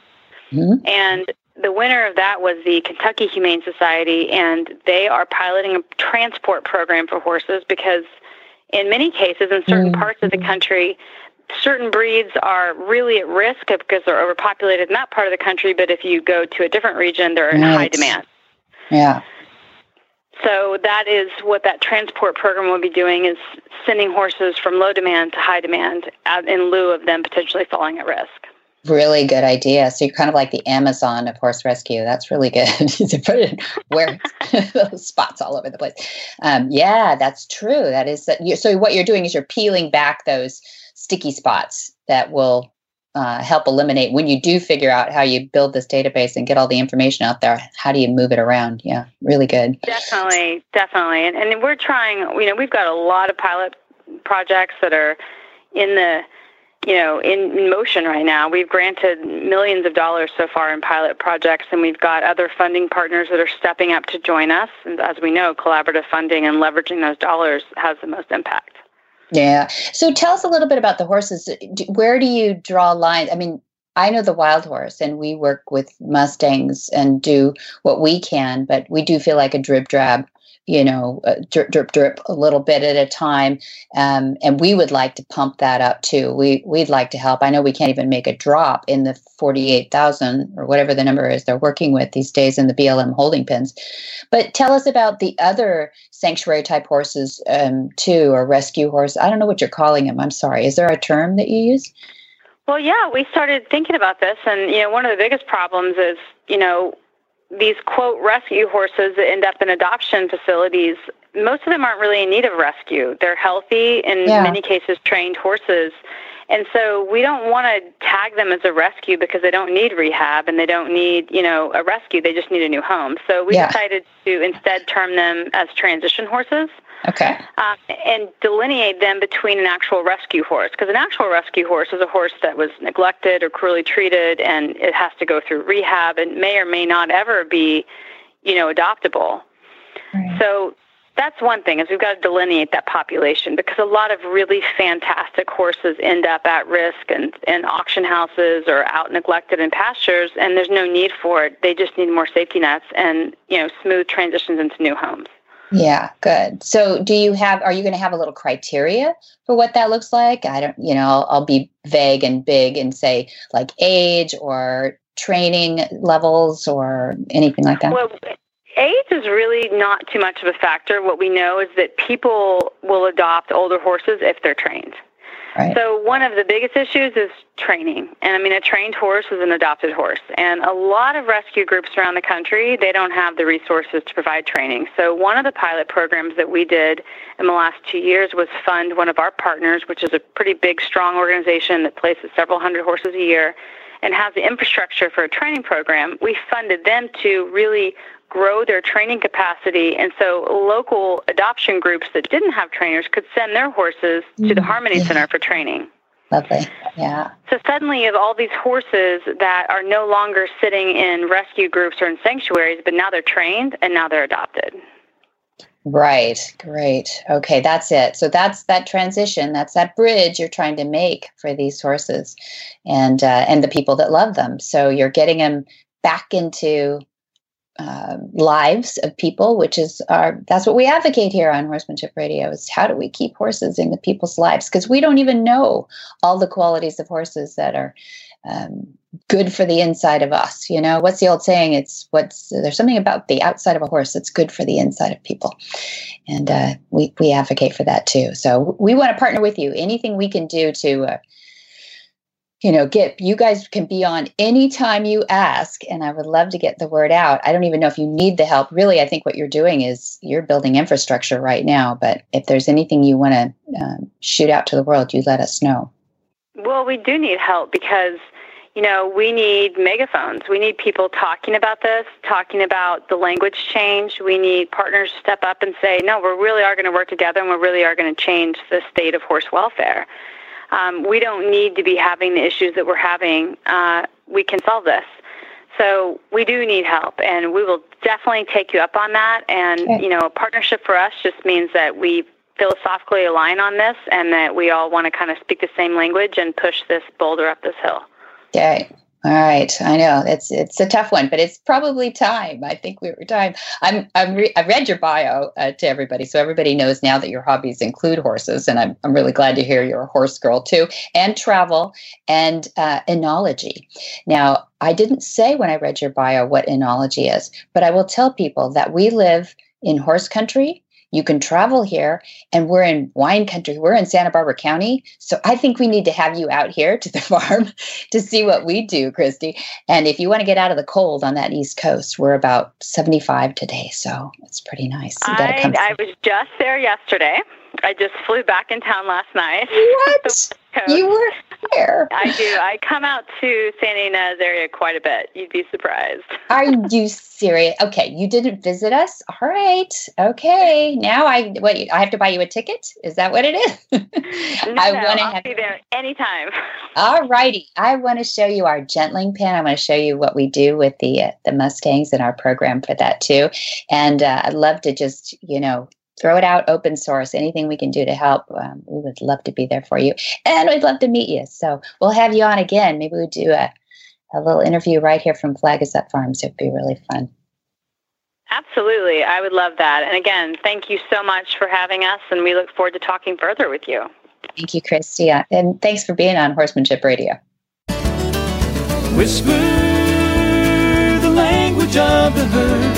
Mm-hmm. And the winner of that was the Kentucky Humane Society, and they are piloting a transport program for horses because in many cases, in certain mm-hmm. parts of the country, certain breeds are really at risk because they're overpopulated in that part of the country. But if you go to a different region, they're in right. high demand. Yeah. So that is what that transport program will be doing, is sending horses from low demand to high demand in lieu of them potentially falling at risk. Really good idea. So you're kind of like the Amazon of horse rescue. That's really good. To put it where those spots all over the place. Um, yeah, that's true. That is that. You, so what you're doing is you're peeling back those sticky spots that will uh, help eliminate when you do figure out how you build this database and get all the information out there. How do you move it around? Yeah, really good. Definitely, definitely. And, and we're trying, you know, we've got a lot of pilot projects that are in the, you know, in motion right now. We've granted millions of dollars so far in pilot projects, and we've got other funding partners that are stepping up to join us. And as we know, collaborative funding and leveraging those dollars has the most impact. Yeah. So tell us a little bit about the horses. Where do you draw lines? I mean, I know the wild horse, and we work with Mustangs and do what we can, but we do feel like a drip drab, you know, uh, drip, drip, drip a little bit at a time. Um, and we would like to pump that up too. We, we'd like to help. I know we can't even make a drop in the forty-eight thousand or whatever the number is they're working with these days in the B L M holding pens. But tell us about the other sanctuary type horses um, too, or rescue horse. I don't know what you're calling them. I'm sorry. Is there a term that you use? Well, yeah, we started thinking about this. And, you know, one of the biggest problems is, you know, these, quote, rescue horses that end up in adoption facilities, most of them aren't really in need of rescue. They're healthy, in yeah. many cases, trained horses. And so we don't want to tag them as a rescue because they don't need rehab and they don't need, you know, a rescue. They just need a new home. So we yeah. decided to instead term them as transition horses. Okay. Um, and delineate them between an actual rescue horse, because an actual rescue horse is a horse that was neglected or cruelly treated, and it has to go through rehab and may or may not ever be, you know, adoptable. Right. So that's one thing, is we've got to delineate that population, because a lot of really fantastic horses end up at risk and in auction houses or out neglected in pastures, and there's no need for it. They just need more safety nets and, you know, smooth transitions into new homes. Yeah, good. So do you have, are you going to have a little criteria for what that looks like? I don't, you know, I'll, I'll be vague and big and say like age or training levels or anything like that. Well, age is really not too much of a factor. What we know is that people will adopt older horses if they're trained. Right. So one of the biggest issues is training. And I mean, a trained horse is an adopted horse. And a lot of rescue groups around the country, they don't have the resources to provide training. So one of the pilot programs that we did in the last two years was fund one of our partners, which is a pretty big, strong organization that places several hundred horses a year and has the infrastructure for a training program. We funded them to really grow their training capacity, and so local adoption groups that didn't have trainers could send their horses to the Harmony yeah. Center for training. Lovely, yeah. So suddenly you have all these horses that are no longer sitting in rescue groups or in sanctuaries, but now they're trained and now they're adopted. Right, great. Okay, that's it. So that's that transition, that's that bridge you're trying to make for these horses and uh, and the people that love them. So you're getting them back into Uh, lives of people, which is our, that's what we advocate here on Horsemanship Radio, is how do we keep horses in the people's lives? Because we don't even know all the qualities of horses that are um, good for the inside of us. You know, what's the old saying? It's what's, there's something about the outside of a horse that's good for the inside of people. And uh, we, we advocate for that too. So we want to partner with you. Anything we can do to uh, you know, get, you guys can be on anytime you ask, and I would love to get the word out. I don't even know if you need the help. Really, I think what you're doing is you're building infrastructure right now, but if there's anything you want to um, shoot out to the world, you let us know. Well, we do need help because, you know, we need megaphones. We need people talking about this, talking about the language change. We need partners to step up and say, no, we really are going to work together and we really are going to change the state of horse welfare. Um, we don't need to be having the issues that we're having. Uh, we can solve this. So we do need help, and we will definitely take you up on that. And, okay. you know, a partnership for us just means that we philosophically align on this and that we all want to kind of speak the same language and push this boulder up this hill. Okay. All right. I know it's, it's a tough one, but it's probably time. I think we were time. I'm, I'm re- I read your bio uh, to everybody. So everybody knows now that your hobbies include horses, and I'm, I'm really glad to hear you're a horse girl too, and travel and uh, enology. Now, I didn't say when I read your bio what enology is, but I will tell people that we live in horse country. You can travel here, and we're in wine country. We're in Santa Barbara County. So I think we need to have you out here to the farm to see what we do, Christy. And if you want to get out of the cold on that East Coast, we're about seventy-five today. So it's pretty nice. You gotta come I, I was just there yesterday. I just flew back in town last night. What? You were there. I do. I come out to Santa Ynez area quite a bit. You'd be surprised. Are you serious? Okay. You didn't visit us? All right. Okay. Now I what I have to buy you a ticket? Is that what it is? No, I no, wanna I'll have, be there anytime. All righty. I want to show you our gentling pen. I want to show you what we do with the, uh, the Mustangs in our program for that too. And uh, I'd love to just, you know, throw it out, open source, anything we can do to help. Um, we would love to be there for you, and we'd love to meet you. So we'll have you on again. Maybe we'll do a, a little interview right here from Flag Is Up Farms. It'd be really fun. Absolutely. I would love that. And again, thank you so much for having us, and we look forward to talking further with you. Thank you, Christy. And thanks for being on Horsemanship Radio. Whisper the language of the herd.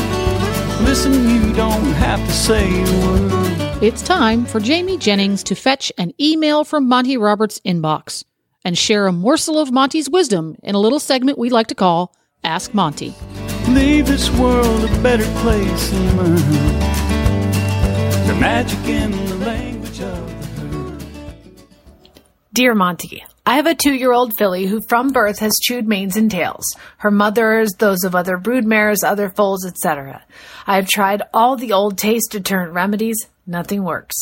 Listen, you don't have to say a word. It's time for Jamie Jennings to fetch an email from Monty Roberts' inbox and share a morsel of Monty's wisdom in a little segment we like to call Ask Monty. Leave this world a better place and learn the magic in the language of the herd. Dear Monty, I have a two-year-old filly who from birth has chewed manes and tails, her mother's, those of other broodmares, other foals, et cetera. I have tried all the old taste deterrent remedies, Nothing works.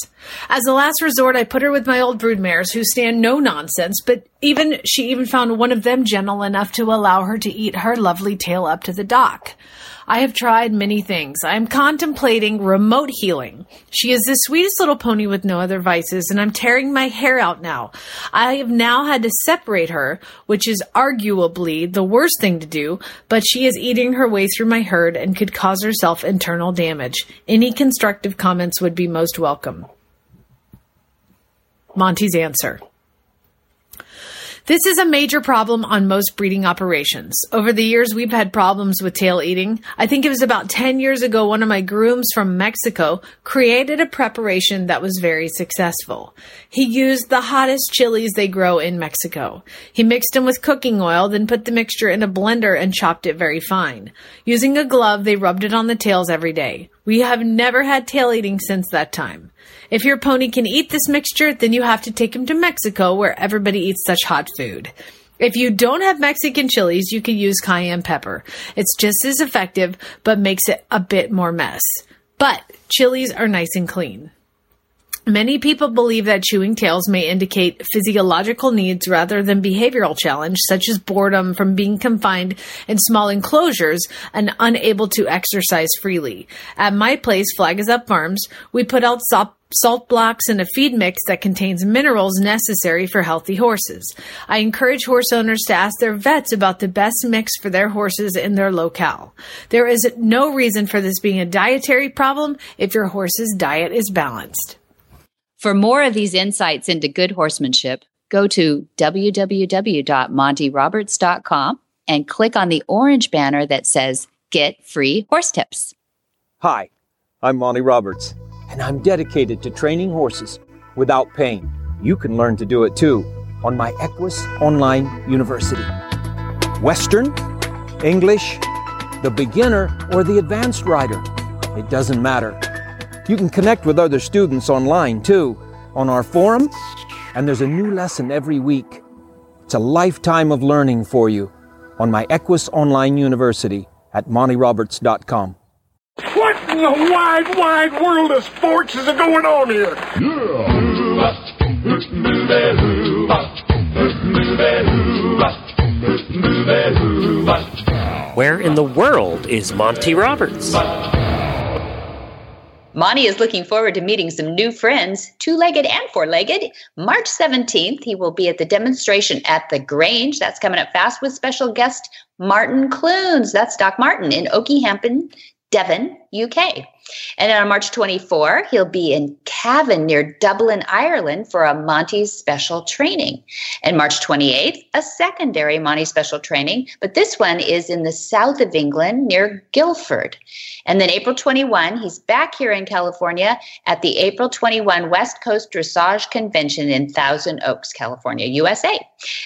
As a last resort, I put her with my old broodmares who stand no nonsense, but even she even found one of them gentle enough to allow her to eat her lovely tail up to the dock. I have tried many things. I am contemplating remote healing. She is the sweetest little pony with no other vices, and I'm tearing my hair out now. I have now had to separate her, which is arguably the worst thing to do, but she is eating her way through my herd and could cause herself internal damage. Any constructive comments would be most welcome. Monty's answer. This is a major problem on most breeding operations. Over the years, we've had problems with tail eating. I think it was about ten years ago, one of my grooms from Mexico created a preparation that was very successful. He used the hottest chilies they grow in Mexico. He mixed them with cooking oil, then put the mixture in a blender and chopped it very fine. Using a glove, they rubbed it on the tails every day. We have never had tail eating since that time. If your pony can eat this mixture, then you have to take him to Mexico where everybody eats such hot food. If you don't have Mexican chilies, you can use cayenne pepper. It's just as effective, but makes it a bit more mess. But chilies are nice and clean. Many people believe that chewing tails may indicate physiological needs rather than behavioral challenge, such as boredom from being confined in small enclosures and unable to exercise freely. At my place, Flag Is Up Farms, we put out sop- salt blocks and a feed mix that contains minerals necessary for healthy horses. I encourage horse owners to ask their vets about the best mix for their horses in their locale. There is no reason for this being a dietary problem if your horse's diet is balanced. For more of these insights into good horsemanship, go to w w w dot monty roberts dot com and click on the orange banner that says Get Free Horse Tips. Hi, I'm Monty Roberts, and I'm dedicated to training horses without pain. You can learn to do it too on my Equus Online University. Western, English, the beginner, or the advanced rider, it doesn't matter. You can connect with other students online, too, on our forum, and there's a new lesson every week. It's a lifetime of learning for you on my Equus Online University at monty roberts dot com. What in the wide, wide world of sports is going on here? Where in the world is Monty Roberts? Monty is looking forward to meeting some new friends, two-legged and four-legged. March seventeenth, he will be at the demonstration at the Grange. That's coming up fast with special guest Martin Clunes. That's Doc Martin in Okehampton, Devon, U K. And on March twenty-fourth, he'll be in Cavan near Dublin, Ireland for a Monty special training. And March twenty-eighth, a secondary Monty special training, but this one is in the south of England near Guildford. And then April twenty-first, he's back here in California at the April twenty-first West Coast Dressage Convention in Thousand Oaks, California, U S A.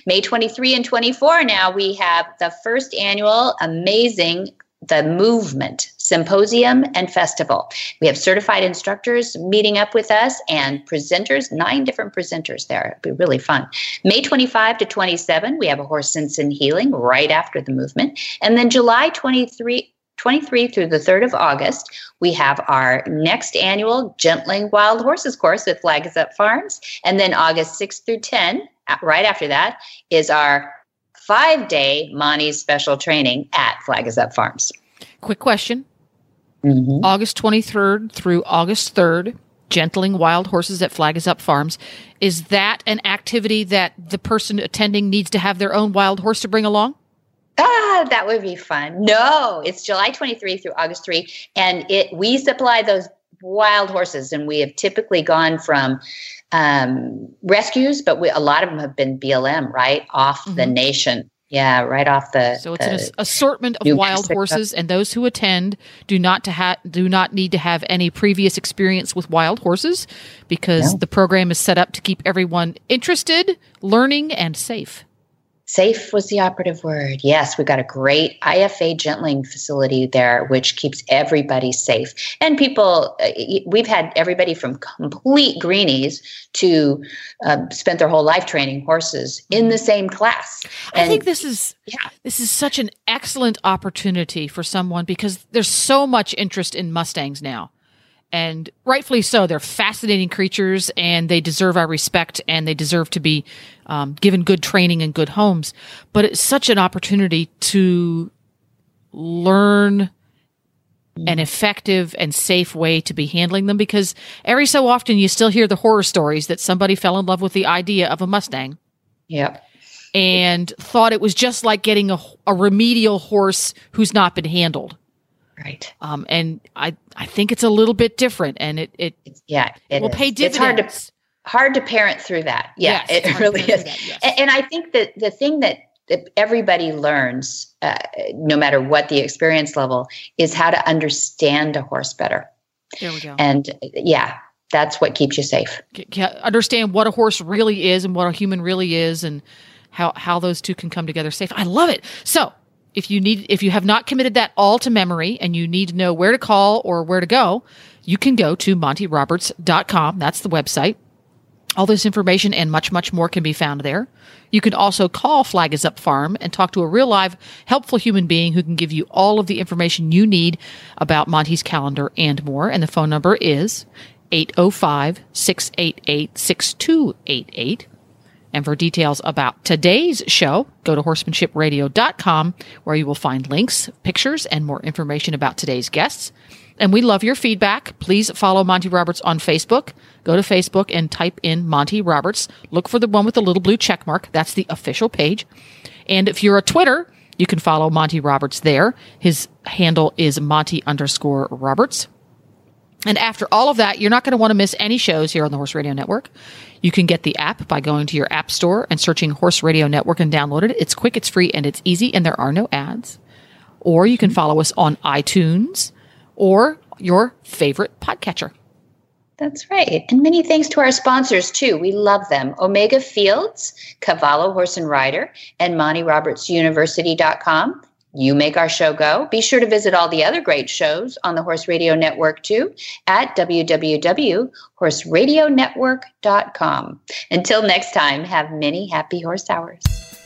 May twenty-third and twenty-fourth, now we have the first annual amazing The Movement Symposium and Festival. We have certified instructors meeting up with us and presenters, nine different presenters there. It'll be really fun. May twenty-fifth to twenty-seventh, we have a horse sense and healing right after the movement. And then July twenty-third through the third of August, we have our next annual Gentling Wild Horses course with Flag Is Up Farms. And then August sixth through tenth, right after that, is our five-day Monty special training at Flag Is Up Farms. Quick question. Mm-hmm. August twenty-third through August third, Gentling Wild Horses at Flag Is Up Farms. Is that an activity that the person attending needs to have their own wild horse to bring along? Ah, that would be fun. No, it's July twenty-third through August third, and it we supply those wild horses, and we have typically gone from um, rescues, but we, a lot of them have been B L M, right? Off mm-hmm. the nation. Yeah, right off the... So it's the an assortment of New wild Mexico. Horses, and those who attend do not to ha- do not need to have any previous experience with wild horses because no. the program is set up to keep everyone interested, learning, and safe. Safe was the operative word. Yes, we've got a great I F A gentling facility there, which keeps everybody safe. And people, uh, we've had everybody from complete greenies to uh, spent their whole life training horses in the same class. And I think this is yeah. this is such an excellent opportunity for someone because there's so much interest in Mustangs now. and rightfully so. They're fascinating creatures, and they deserve our respect, and they deserve to be um, given good training and good homes. But it's such an opportunity to learn an effective and safe way to be handling them, because every so often you still hear the horror stories that somebody fell in love with the idea of a Mustang. Yeah. And thought it was just like getting a, a remedial horse who's not been handled. Right. Um, and I, I think it's a little bit different, and it, it, yeah, it will is. pay dividends. It's hard to, hard to parent through that. Yeah, yes, it really is. That, yes. and, and I think that the thing that everybody learns, uh, no matter what the experience level, is how to understand a horse better. There we go. And yeah, that's what keeps you safe. Understand what a horse really is and what a human really is, and how, how those two can come together safe. I love it. So if you need, if you have not committed that all to memory and you need to know where to call or where to go, you can go to Monty Roberts dot com. That's the website. All this information and much, much more can be found there. You can also call Flag Is Up Farm and talk to a real live, helpful human being who can give you all of the information you need about Monty's calendar and more. And the phone number is eight oh five, six eight eight, six two eight eight. And for details about today's show, go to horsemanship radio dot com, where you will find links, pictures, and more information about today's guests. And we love your feedback. Please follow Monty Roberts on Facebook. Go to Facebook and type in Monty Roberts. Look for the one with the little blue check mark. That's the official page. And if you're a Twitter, you can follow Monty Roberts there. His handle is Monty underscore Roberts. And after all of that, you're not going to want to miss any shows here on the Horse Radio Network. You can get the app by going to your app store and searching Horse Radio Network and download it. It's quick, it's free, and it's easy, and there are no ads. Or you can follow us on iTunes or your favorite podcatcher. That's right. And many thanks to our sponsors, too. We love them. Omega Fields, Cavallo Horse and Rider, and Monty Roberts University dot com. You make our show go. Be sure to visit all the other great shows on the Horse Radio Network, too, at w w w dot horse radio network dot com. Until next time, have many happy horse hours.